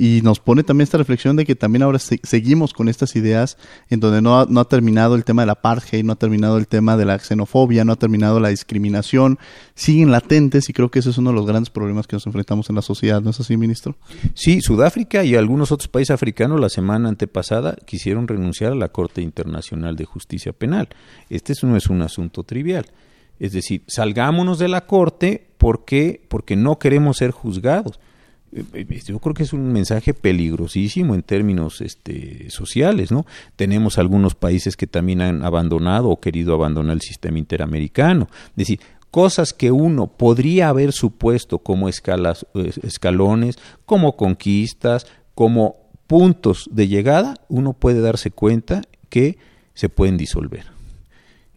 Y nos pone también esta reflexión de que también ahora se- seguimos con estas ideas en donde no ha, no ha terminado el tema del apartheid, no ha terminado el tema de la xenofobia, no ha terminado la discriminación, siguen latentes y creo que ese es uno de los grandes problemas que nos enfrentamos en la sociedad, ¿no es así, ministro? Sí, Sudáfrica y algunos otros países africanos la semana antepasada quisieron renunciar a la Corte Internacional de Justicia Penal. Este no es un asunto trivial. Es decir, salgámonos de la Corte porque, porque no queremos ser juzgados. Yo creo que es un mensaje peligrosísimo en términos este, sociales, ¿no? Tenemos algunos países que también han abandonado o querido abandonar el sistema interamericano. Es decir, cosas que uno podría haber supuesto como escalas, escalones, como conquistas, como puntos de llegada, uno puede darse cuenta que se pueden disolver.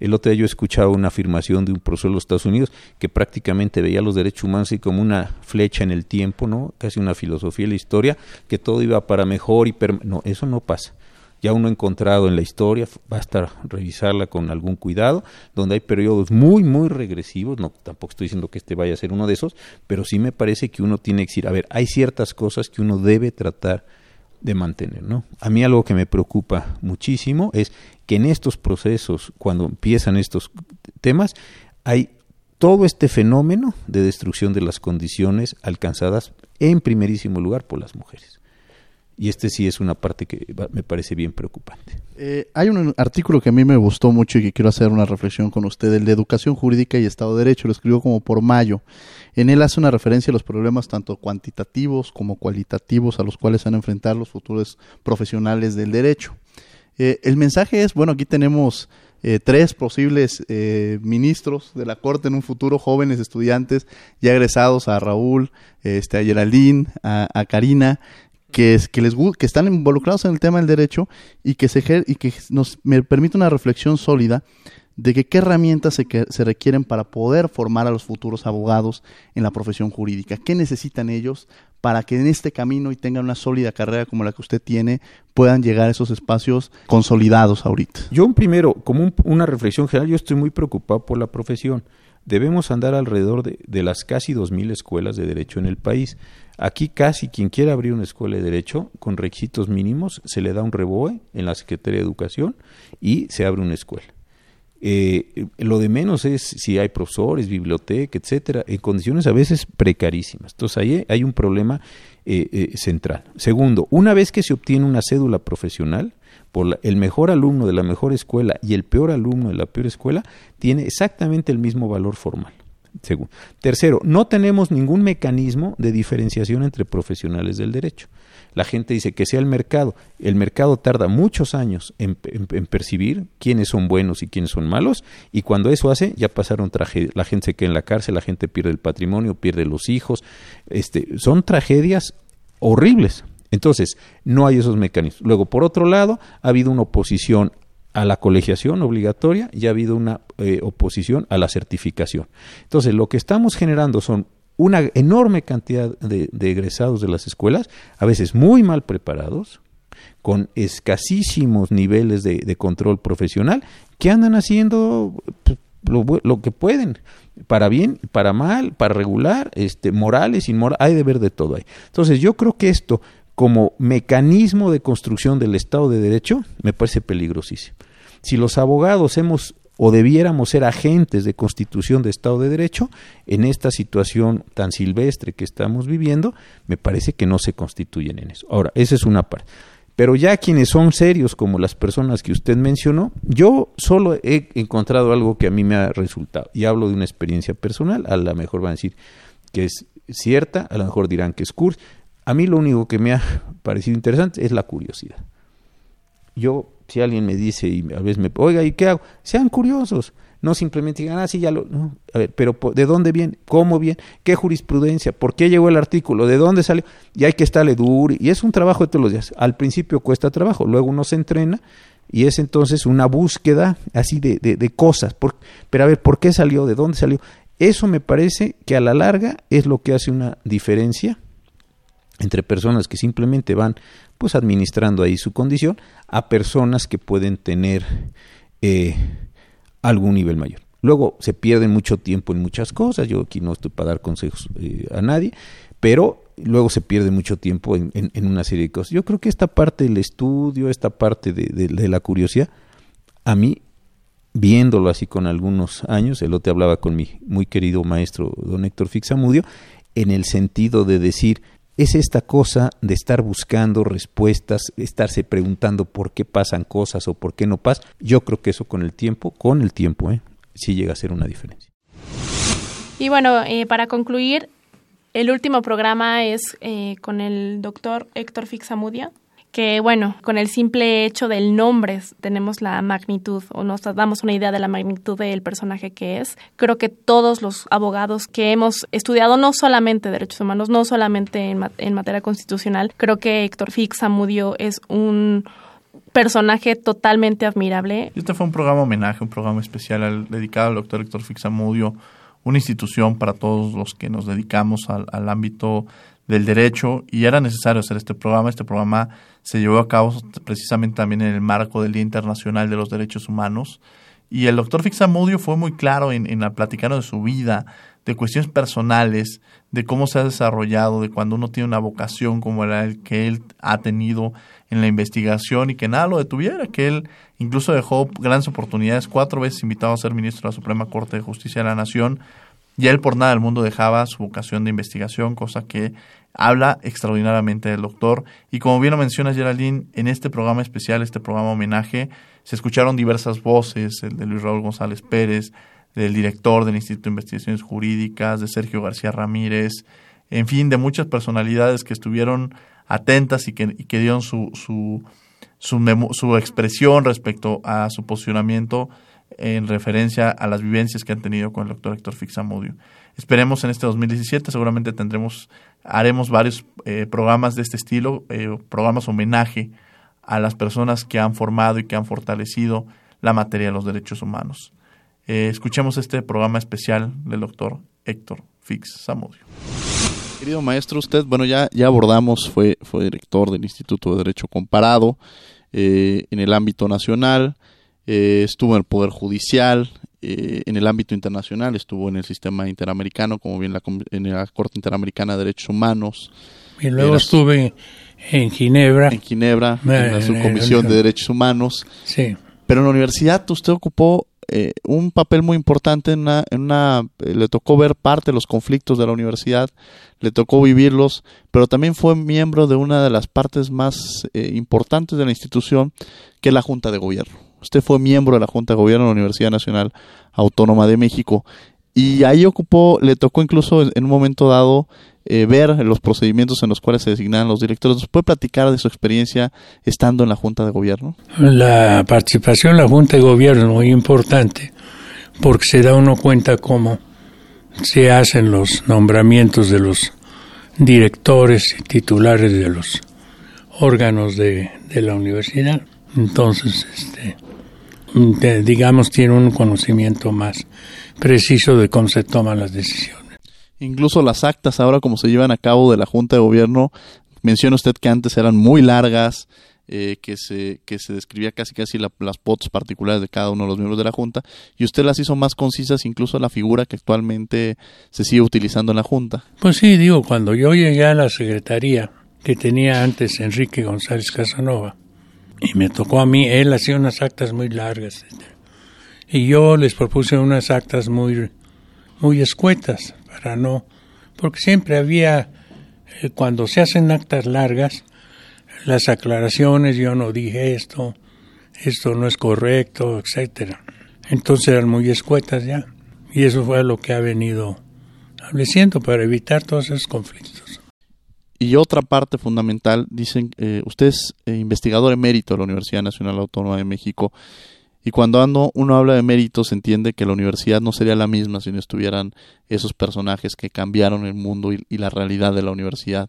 El otro día yo escuchaba una afirmación de un profesor de los Estados Unidos que prácticamente veía los derechos humanos así como una flecha en el tiempo, ¿no? Casi una filosofía de la historia, que todo iba para mejor y per... no, eso no pasa. Ya uno ha encontrado en la historia, basta revisarla con algún cuidado, donde hay periodos muy, muy regresivos, no, tampoco estoy diciendo que este vaya a ser uno de esos, pero sí me parece que uno tiene que decir, a ver, hay ciertas cosas que uno debe tratar de mantener, ¿no? A mí algo que me preocupa muchísimo es que en estos procesos, cuando empiezan estos temas, hay todo este fenómeno de destrucción de las condiciones alcanzadas en primerísimo lugar por las mujeres. Y este sí es una parte que me parece bien preocupante. Eh, hay un artículo que a mí me gustó mucho y que quiero hacer una reflexión con usted, el de Educación Jurídica y Estado de Derecho, lo escribió como por mayo. En él hace una referencia a los problemas tanto cuantitativos como cualitativos a los cuales van a enfrentar los futuros profesionales del derecho. Eh, el mensaje es, bueno, aquí tenemos eh, tres posibles eh, ministros de la Corte en un futuro, jóvenes estudiantes ya egresados, a Raúl, este, a Yaralín, a, a Karina, que es, que les que están involucrados en el tema del derecho y que se y que nos me permite una reflexión sólida de que qué herramientas se, que, se requieren para poder formar a los futuros abogados en la profesión jurídica, qué necesitan ellos para que en este camino y tengan una sólida carrera como la que usted tiene, puedan llegar a esos espacios consolidados ahorita. Yo primero, como un, una reflexión general, yo estoy muy preocupado por la profesión. Debemos andar alrededor de, de las casi dos mil escuelas de derecho en el país. Aquí casi quien quiera abrir una escuela de derecho con requisitos mínimos se le da un reboe en la Secretaría de Educación y se abre una escuela. Eh, lo de menos es si hay profesores, biblioteca, etcétera, en condiciones a veces precarísimas. Entonces ahí hay un problema eh, eh, central. Segundo, una vez que se obtiene una cédula profesional, por la, el mejor alumno de la mejor escuela y el peor alumno de la peor escuela tiene exactamente el mismo valor formal. Segundo. Tercero, no tenemos ningún mecanismo de diferenciación entre profesionales del derecho. La gente dice que sea el mercado. El mercado tarda muchos años en, en, en percibir quiénes son buenos y quiénes son malos, y cuando eso hace, ya pasaron tragedias. La gente se queda en la cárcel, la gente pierde el patrimonio, pierde los hijos. Este, son tragedias horribles. Entonces, no hay esos mecanismos. Luego, por otro lado, ha habido una oposición a la colegiación obligatoria y ha habido una eh, oposición a la certificación. Entonces, lo que estamos generando son una enorme cantidad de, de egresados de las escuelas, a veces muy mal preparados, con escasísimos niveles de, de control profesional, que andan haciendo lo, lo que pueden, para bien, para mal, para regular, este, morales, inmorales, hay de ver de todo ahí. Entonces, yo creo que esto, como mecanismo de construcción del Estado de Derecho, me parece peligrosísimo. Si los abogados hemos o debiéramos ser agentes de constitución de Estado de Derecho, en esta situación tan silvestre que estamos viviendo, me parece que no se constituyen en eso. Ahora, esa es una parte. Pero ya quienes son serios, como las personas que usted mencionó, yo solo he encontrado algo que a mí me ha resultado, y hablo de una experiencia personal, a lo mejor van a decir que es cierta, a lo mejor dirán que es cursi. A mí lo único que me ha parecido interesante es la curiosidad. Yo, si alguien me dice y a veces me, oiga, ¿y qué hago? Sean curiosos, no simplemente digan, ah, sí, ya lo, no. A ver, pero ¿de dónde viene? ¿Cómo viene? ¿Qué jurisprudencia? ¿Por qué llegó el artículo? ¿De dónde salió? Y hay que estarle duro, y es un trabajo de todos los días. Al principio cuesta trabajo, luego uno se entrena, y es entonces una búsqueda así de, de, de cosas. Por, pero a ver, ¿por qué salió? ¿De dónde salió? Eso me parece que a la larga es lo que hace una diferencia entre personas que simplemente van pues administrando ahí su condición a personas que pueden tener eh, algún nivel mayor. Luego se pierden mucho tiempo en muchas cosas, yo aquí no estoy para dar consejos eh, a nadie, pero luego se pierde mucho tiempo en, en, en una serie de cosas. Yo creo que esta parte del estudio, esta parte de, de, de la curiosidad, a mí, viéndolo así con algunos años, el otro hablaba con mi muy querido maestro don Héctor Fix-Zamudio, en el sentido de decir, es esta cosa de estar buscando respuestas, estarse preguntando por qué pasan cosas o por qué no pasan. Yo creo que eso con el tiempo, con el tiempo, ¿eh? sí llega a ser una diferencia. Y bueno, eh, para concluir, el último programa es eh, con el doctor Héctor Fix-Zamudio, que bueno, con el simple hecho del nombre tenemos la magnitud o nos damos una idea de la magnitud del personaje que es. Creo que todos los abogados que hemos estudiado, no solamente derechos humanos, no solamente en, en materia constitucional, creo que Héctor Fix-Zamudio es un personaje totalmente admirable. Este fue un programa homenaje, un programa especial al, dedicado al doctor Héctor Fix-Zamudio, una institución para todos los que nos dedicamos al, al ámbito del derecho, y era necesario hacer este programa. Este programa se llevó a cabo precisamente también en el marco del Día Internacional de los Derechos Humanos, y el doctor Fix-Zamudio fue muy claro en, en platicar de su vida, de cuestiones personales, de cómo se ha desarrollado, de cuando uno tiene una vocación como la que él ha tenido en la investigación y que nada lo detuviera, que él incluso dejó grandes oportunidades, cuatro veces invitado a ser ministro de la Suprema Corte de Justicia de la Nación, y él por nada del mundo dejaba su vocación de investigación, cosa que habla extraordinariamente del doctor. Y como bien lo mencionas, Geraldine, en este programa especial, este programa homenaje, se escucharon diversas voces, el de Luis Raúl González Pérez, del director del Instituto de Investigaciones Jurídicas, de Sergio García Ramírez, en fin, de muchas personalidades que estuvieron atentas y que, y que dieron su, su, su, memo, su expresión respecto a su posicionamiento en referencia a las vivencias que han tenido con el doctor Héctor Fix-Zamudio. Esperemos en este dos mil diecisiete, seguramente tendremos, haremos varios eh, programas de este estilo, eh, programas homenaje a las personas que han formado y que han fortalecido la materia de los derechos humanos. Eh, escuchemos este programa especial del doctor Héctor Fix-Zamudio. Querido maestro, usted, bueno, ya, ya abordamos, fue, fue director del Instituto de Derecho Comparado eh, en el ámbito nacional, eh, estuvo en el Poder Judicial, eh, en el ámbito internacional, estuvo en el sistema interamericano, como bien la, en la Corte Interamericana de Derechos Humanos. Y luego estuve en Ginebra. En Ginebra, en la Subcomisión de Derechos Humanos. Sí. Pero en la universidad usted ocupó Eh, un papel muy importante en una, en una eh, le tocó ver parte de los conflictos de la universidad, le tocó vivirlos, pero también fue miembro de una de las partes más eh, importantes de la institución, que es la Junta de Gobierno. Usted fue miembro de la Junta de Gobierno de la Universidad Nacional Autónoma de México, y ahí ocupó, le tocó incluso en un momento dado eh, ver los procedimientos en los cuales se designan los directores. ¿Nos puede platicar de su experiencia estando en la Junta de Gobierno? La participación en la Junta de Gobierno es muy importante porque se da uno cuenta cómo se hacen los nombramientos de los directores y titulares de los órganos de, de la universidad. Entonces, este, de, digamos, tiene un conocimiento más preciso de cómo se toman las decisiones. Incluso las actas ahora como se llevan a cabo de la Junta de Gobierno, menciona usted que antes eran muy largas, eh, que se que se describía casi casi la, las pots particulares de cada uno de los miembros de la Junta, y usted las hizo más concisas, incluso la figura que actualmente se sigue utilizando en la Junta. Pues sí, digo, cuando yo llegué a la secretaría que tenía antes Enrique González Casanova, y me tocó a mí, él hacía unas actas muy largas, etcétera. Y yo les propuse unas actas muy, muy escuetas, para no, porque siempre había, eh, cuando se hacen actas largas, las aclaraciones, yo no dije esto, esto no es correcto, etcétera. Entonces eran muy escuetas ya, y eso fue lo que ha venido estableciendo para evitar todos esos conflictos. Y otra parte fundamental, dicen, eh, usted es eh, investigador emérito de la Universidad Nacional Autónoma de México. Y cuando uno habla de méritos, entiende que la universidad no sería la misma si no estuvieran esos personajes que cambiaron el mundo y, y la realidad de la universidad.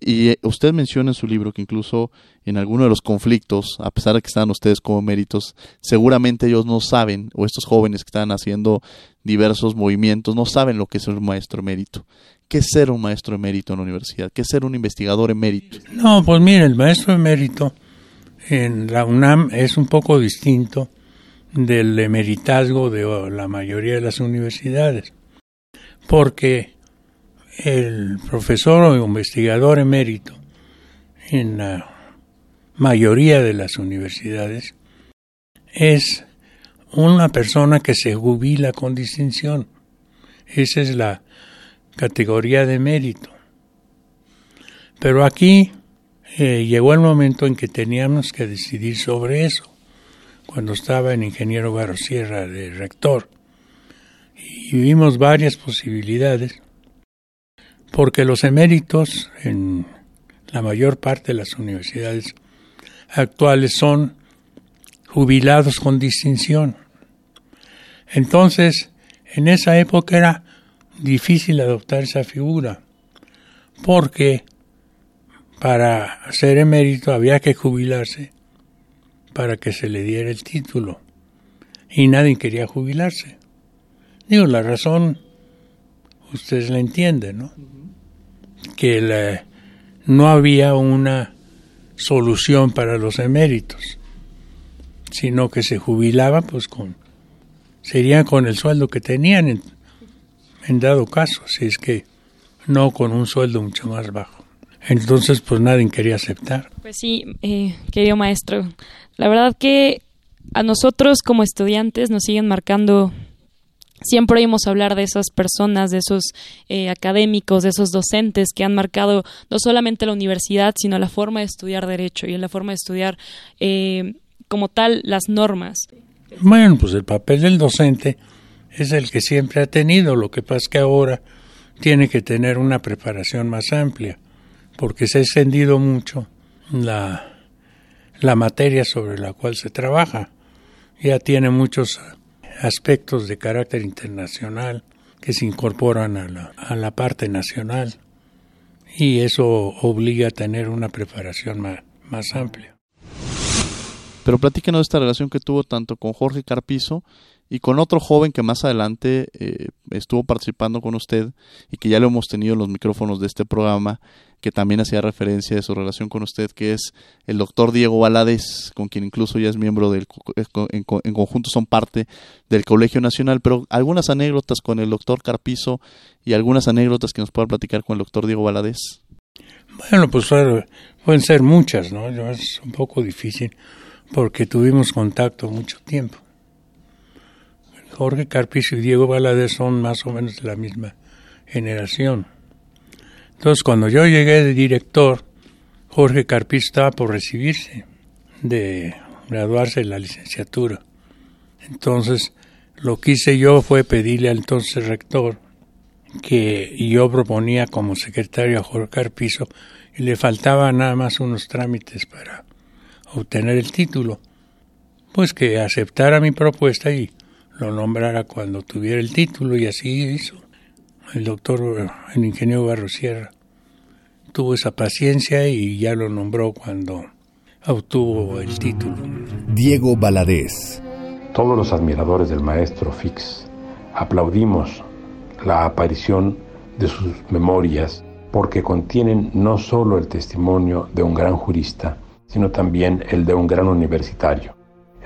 Y usted menciona en su libro que incluso en alguno de los conflictos, a pesar de que están ustedes como méritos, seguramente ellos no saben, o estos jóvenes que están haciendo diversos movimientos, no saben lo que es un maestro emérito. ¿Qué es ser un maestro emérito en la universidad? ¿Qué es ser un investigador emérito? No, pues mire, el maestro emérito en la UNAM es un poco distinto del emeritazgo de la mayoría de las universidades, porque el profesor o investigador emérito en la mayoría de las universidades es una persona que se jubila con distinción. Esa es la categoría de mérito. Pero aquí eh, llegó el momento en que teníamos que decidir sobre eso, cuando estaba el ingeniero Barosierra de rector, y vimos varias posibilidades, porque los eméritos en la mayor parte de las universidades actuales son jubilados con distinción. Entonces, en esa época era difícil adoptar esa figura, porque para ser emérito había que jubilarse para que se le diera el título. Y nadie quería jubilarse. Digo, la razón, ustedes la entienden, ¿no? Que la, no había una solución para los eméritos, sino que se jubilaban, pues con sería con el sueldo que tenían en, en dado caso, si es que no con un sueldo mucho más bajo. Entonces, pues nadie quería aceptar. Pues sí, eh, querido maestro, la verdad que a nosotros como estudiantes nos siguen marcando, siempre oímos hablar de esas personas, de esos eh, académicos, de esos docentes que han marcado no solamente la universidad, sino la forma de estudiar Derecho y la forma de estudiar eh, como tal las normas. Bueno, pues el papel del docente es el que siempre ha tenido, lo que pasa es que ahora tiene que tener una preparación más amplia, porque se ha extendido mucho la, la materia sobre la cual se trabaja. Ya tiene muchos aspectos de carácter internacional que se incorporan a la, a la parte nacional, y eso obliga a tener una preparación más, más amplia. Pero platíquenos de esta relación que tuvo tanto con Jorge Carpizo y con otro joven que más adelante eh, estuvo participando con usted y que ya lo hemos tenido en los micrófonos de este programa, que también hacía referencia de su relación con usted, que es el doctor Diego Valadés, con quien incluso ya es miembro del, en, en conjunto son parte del Colegio Nacional. Pero algunas anécdotas con el doctor Carpizo y algunas anécdotas que nos pueda platicar con el doctor Diego Valadés. Bueno, pues pueden ser muchas, ¿no? Es un poco difícil porque tuvimos contacto mucho tiempo. Jorge Carpizo y Diego Valadés son más o menos de la misma generación. Entonces, cuando yo llegué de director, Jorge Carpizo estaba por recibirse, de graduarse de la licenciatura. Entonces, lo que hice yo fue pedirle al entonces rector que yo proponía como secretario a Jorge Carpizo, y le faltaban nada más unos trámites para obtener el título, pues que aceptara mi propuesta y lo nombrara cuando tuviera el título, y así hizo. El doctor, el ingeniero Barrosierra, tuvo esa paciencia y ya lo nombró cuando obtuvo el título. Diego Valadés. Todos los admiradores del maestro Fix aplaudimos la aparición de sus memorias porque contienen no solo el testimonio de un gran jurista, sino también el de un gran universitario.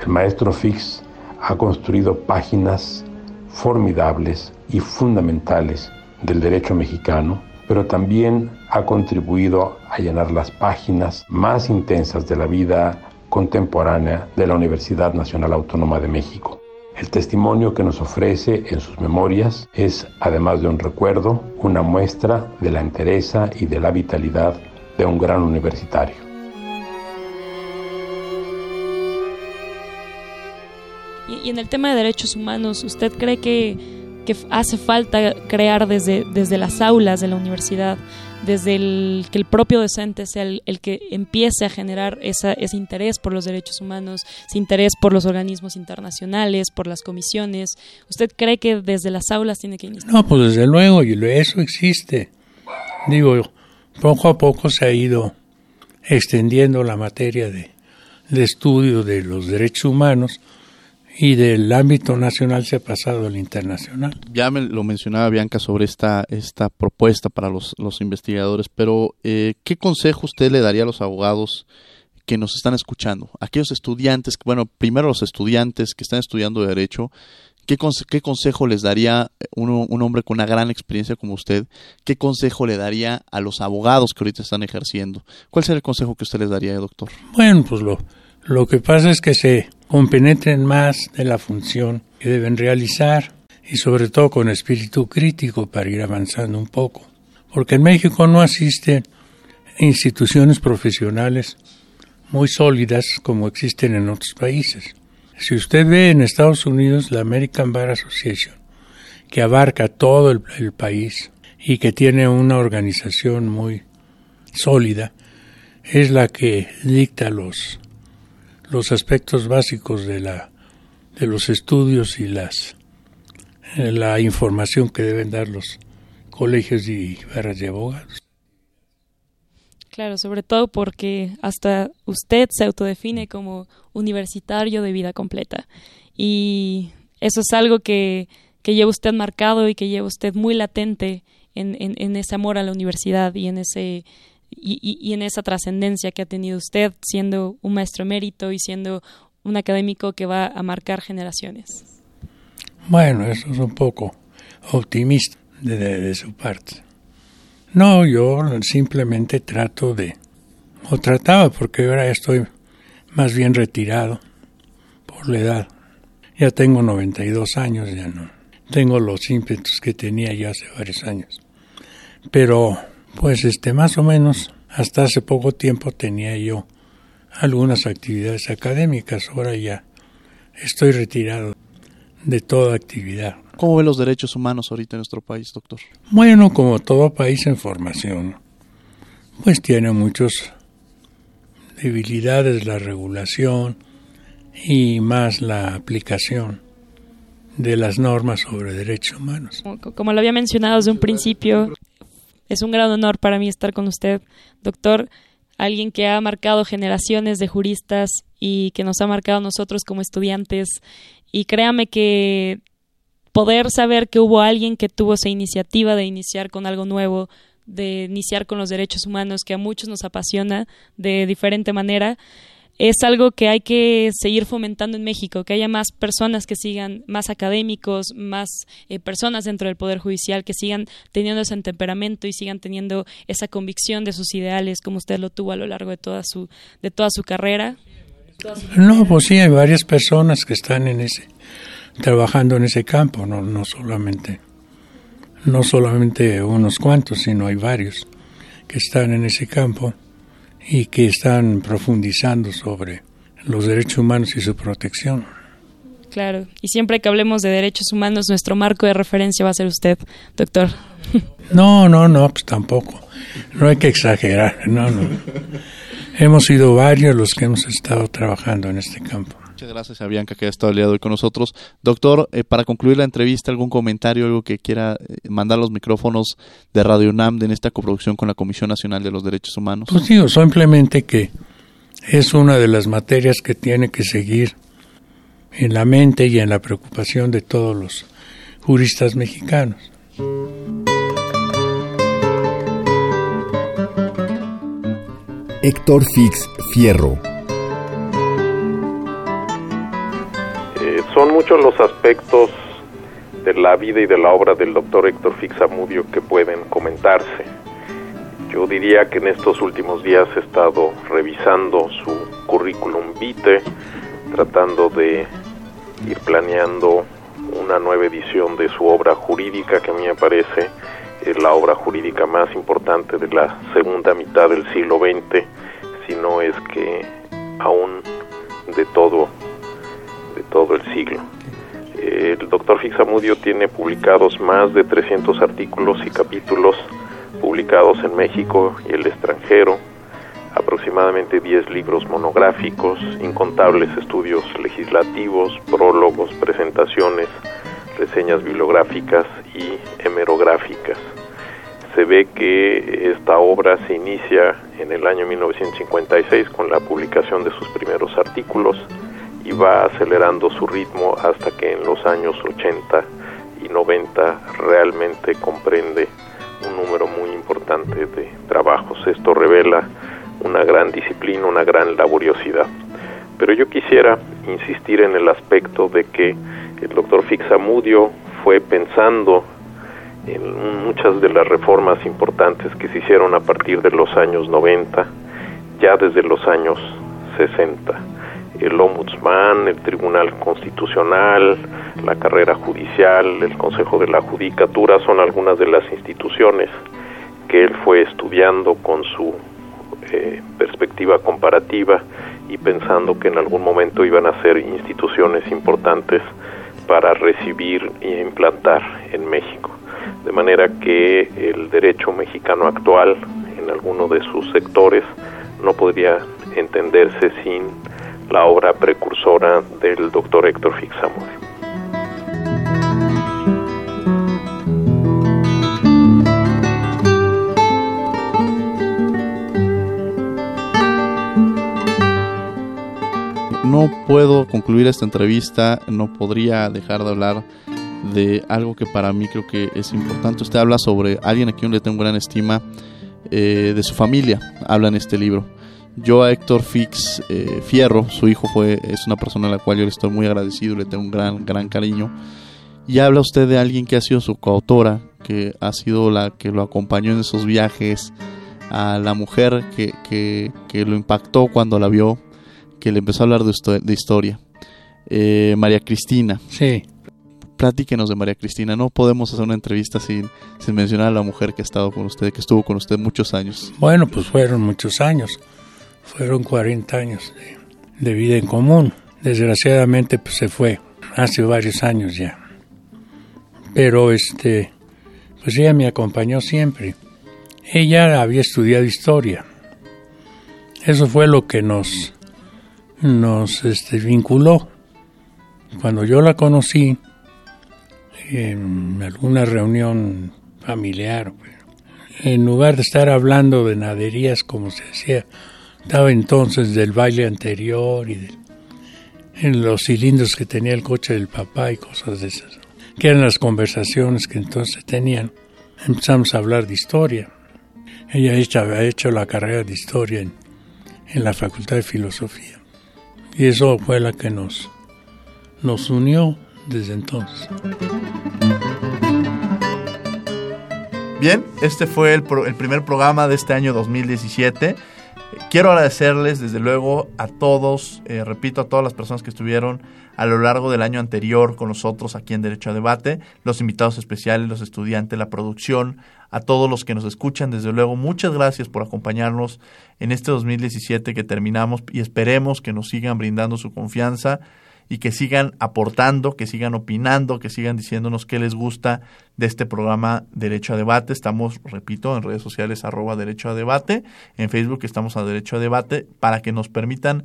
El maestro Fix ha construido páginas formidables y fundamentales del derecho mexicano, pero también ha contribuido a llenar las páginas más intensas de la vida contemporánea de la Universidad Nacional Autónoma de México. El testimonio que nos ofrece en sus memorias es, además de un recuerdo, una muestra de la entereza y de la vitalidad de un gran universitario. Y en el tema de derechos humanos, ¿usted cree que, que hace falta crear desde, desde las aulas de la universidad, desde el, que el propio docente sea el, el que empiece a generar esa, ese interés por los derechos humanos, ese interés por los organismos internacionales, por las comisiones? ¿Usted cree que desde las aulas tiene que iniciar? No, pues desde luego, y eso existe. Digo, poco a poco se ha ido extendiendo la materia de, de estudio de los derechos humanos, y del ámbito nacional se ha pasado al internacional. Ya me lo mencionaba Bianca sobre esta, esta propuesta para los, los investigadores, pero eh, ¿qué consejo usted le daría a los abogados que nos están escuchando? Aquellos estudiantes, bueno, primero los estudiantes que están estudiando de Derecho, ¿qué, conse- qué consejo les daría uno, un hombre con una gran experiencia como usted? ¿Qué consejo le daría a los abogados que ahorita están ejerciendo? ¿Cuál sería el consejo que usted les daría, doctor? Bueno, pues lo... Lo que pasa es que se compenetren más de la función que deben realizar y sobre todo con espíritu crítico para ir avanzando un poco. Porque en México no existen instituciones profesionales muy sólidas como existen en otros países. Si usted ve en Estados Unidos la American Bar Association, que abarca todo el, el país y que tiene una organización muy sólida, es la que dicta los... los aspectos básicos de la de los estudios y las la información que deben dar los colegios y barras de abogados. Claro, sobre todo porque hasta usted se autodefine como universitario de vida completa. Y eso es algo que, que lleva usted marcado y que lleva usted muy latente en, en, en ese amor a la universidad y en ese... Y, y, y en esa trascendencia que ha tenido usted siendo un maestro emérito y siendo un académico que va a marcar generaciones. Bueno, eso es un poco optimista de, de, de su parte. No, yo simplemente trato de, o trataba porque ahora estoy más bien retirado por la edad. Ya tengo noventa y dos años, ya no tengo los ímpetus que tenía yo hace varios años. Pero... Pues este, más o menos, hasta hace poco tiempo tenía yo algunas actividades académicas. Ahora ya estoy retirado de toda actividad. ¿Cómo ve los derechos humanos ahorita en nuestro país, doctor? Bueno, como todo país en formación, pues tiene muchas debilidades la regulación y más la aplicación de las normas sobre derechos humanos. Como lo había mencionado desde un principio... Es un gran honor para mí estar con usted, doctor, alguien que ha marcado generaciones de juristas y que nos ha marcado a nosotros como estudiantes. Y créame que poder saber que hubo alguien que tuvo esa iniciativa de iniciar con algo nuevo, de iniciar con los derechos humanos, que a muchos nos apasiona de diferente manera, es algo que hay que seguir fomentando en México, que haya más personas que sigan, más académicos, más eh, personas dentro del Poder Judicial que sigan teniendo ese temperamento y sigan teniendo esa convicción de sus ideales como usted lo tuvo a lo largo de toda su, de toda su carrera. No, pues sí, hay varias personas que están en ese, trabajando en ese campo, no, no solamente, no solamente unos cuantos, sino hay varios que están en ese campo y que están profundizando sobre los derechos humanos y su protección. Claro, y siempre que hablemos de derechos humanos, nuestro marco de referencia va a ser usted, doctor. No, no, no, pues tampoco. No hay que exagerar, no, no. Hemos sido varios los que hemos estado trabajando en este campo. Muchas gracias a Bianca que ha estado aliado hoy con nosotros. Doctor, eh, para concluir la entrevista, ¿algún comentario, algo que quiera mandar a los micrófonos de Radio UNAM en esta coproducción con la Comisión Nacional de los Derechos Humanos? Pues digo, simplemente que es una de las materias que tiene que seguir en la mente y en la preocupación de todos los juristas mexicanos. Héctor Fix Fierro. Son muchos los aspectos de la vida y de la obra del doctor Héctor Fix-Zamudio que pueden comentarse. Yo diría que en estos últimos días he estado revisando su currículum vitae, tratando de ir planeando una nueva edición de su obra jurídica, que a mí me parece es la obra jurídica más importante de la segunda mitad del siglo veinte, si no es que aún de todo de todo el siglo. El doctor Fix-Zamudio tiene publicados más de trescientos artículos y capítulos publicados en México y el extranjero, aproximadamente diez libros monográficos, incontables estudios legislativos, prólogos, presentaciones, reseñas bibliográficas y hemerográficas. Se ve que esta obra se inicia en el año mil novecientos cincuenta y seis con la publicación de sus primeros artículos y va acelerando su ritmo hasta que en los años ochenta y noventa realmente comprende un número muy importante de trabajos. Esto revela una gran disciplina, una gran laboriosidad. Pero yo quisiera insistir en el aspecto de que el doctor Fix-Zamudio fue pensando en muchas de las reformas importantes que se hicieron a partir de los años noventa, ya desde los años sesenta. El Ombudsman, el Tribunal Constitucional, la carrera judicial, el Consejo de la Judicatura son algunas de las instituciones que él fue estudiando con su eh, perspectiva comparativa y pensando que en algún momento iban a ser instituciones importantes para recibir e implantar en México. De manera que el derecho mexicano actual, en alguno de sus sectores, no podría entenderse sin la obra precursora del doctor Héctor Fix-Zamudio. no puedo concluir esta entrevista, no podría dejar de hablar de algo que para mí creo que es importante. Usted habla sobre alguien a quien le tengo gran estima, eh, de su familia, habla en este libro. Yo a Héctor Fix eh, Fierro, su hijo, fue es una persona a la cual yo le estoy muy agradecido, le tengo un gran, gran cariño. Y habla usted de alguien que ha sido su coautora, que ha sido la que lo acompañó en esos viajes, a la mujer que, que, que lo impactó cuando la vio, que le empezó a hablar de, usted, de historia. Eh, María Cristina. Sí. Platíquenos de María Cristina. No podemos hacer una entrevista sin, sin mencionar a la mujer que ha estado con usted, que estuvo con usted muchos años. Bueno, pues fueron muchos años. Fueron cuarenta años de, de vida en común. Desgraciadamente, pues se fue hace varios años ya. Pero este, pues ella me acompañó siempre. Ella había estudiado historia. Eso fue lo que nos, nos este, vinculó. Cuando yo la conocí en alguna reunión familiar, en lugar de estar hablando de naderías, como se decía, estaba entonces del baile anterior y de, en los cilindros que tenía el coche del papá y cosas de esas, que eran las conversaciones que entonces tenían. Empezamos a hablar de historia. Ella había hecho la carrera de historia en, en la Facultad de Filosofía. Y eso fue la que nos, nos unió desde entonces. Bien, este fue el, pro, el primer programa de este año dos mil diecisiete. Quiero agradecerles desde luego a todos, eh, repito, a todas las personas que estuvieron a lo largo del año anterior con nosotros aquí en Derecho a Debate, los invitados especiales, los estudiantes, la producción, a todos los que nos escuchan, desde luego, muchas gracias por acompañarnos en este dos mil diecisiete que terminamos y esperemos que nos sigan brindando su confianza y que sigan aportando, que sigan opinando, que sigan diciéndonos qué les gusta de este programa Derecho a Debate. Estamos, repito, en redes sociales, arroba Derecho a Debate, en Facebook estamos a Derecho a Debate, para que nos permitan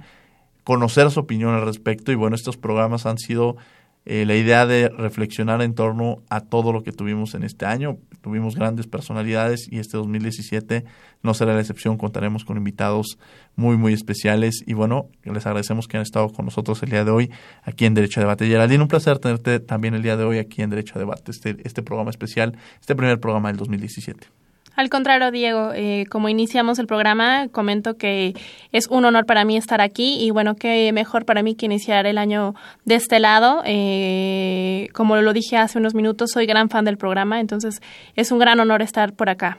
conocer su opinión al respecto. Y bueno, estos programas han sido eh, la idea de reflexionar en torno a todo lo que tuvimos en este año. Tuvimos grandes personalidades y este dos mil diecisiete no será la excepción. Contaremos con invitados muy, muy especiales. Y bueno, les agradecemos que han estado con nosotros el día de hoy aquí en Derecho a Debate. Yaralín, un placer tenerte también el día de hoy aquí en Derecho a Debate, este, este programa especial, este primer programa del dos mil diecisiete. Al contrario, Diego, eh, como iniciamos el programa, comento que es un honor para mí estar aquí y bueno, qué mejor para mí que iniciar el año de este lado. Eh, como lo dije hace unos minutos, soy gran fan del programa, entonces es un gran honor estar por acá.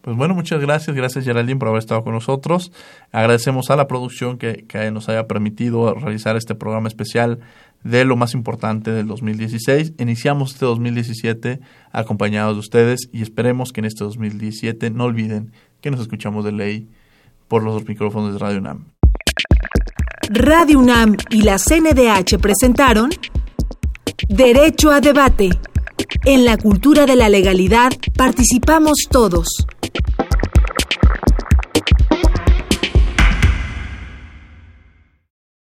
Pues bueno, muchas gracias, gracias Geraldine por haber estado con nosotros. Agradecemos a la producción que, que nos haya permitido realizar este programa especial de lo más importante del dos mil dieciséis. Iniciamos este dos mil diecisiete acompañados de ustedes y esperemos que en este dos mil diecisiete no olviden que nos escuchamos de ley por los micrófonos de Radio UNAM. Radio UNAM y la C N D H presentaron Derecho a Debate. En la cultura de la legalidad participamos todos.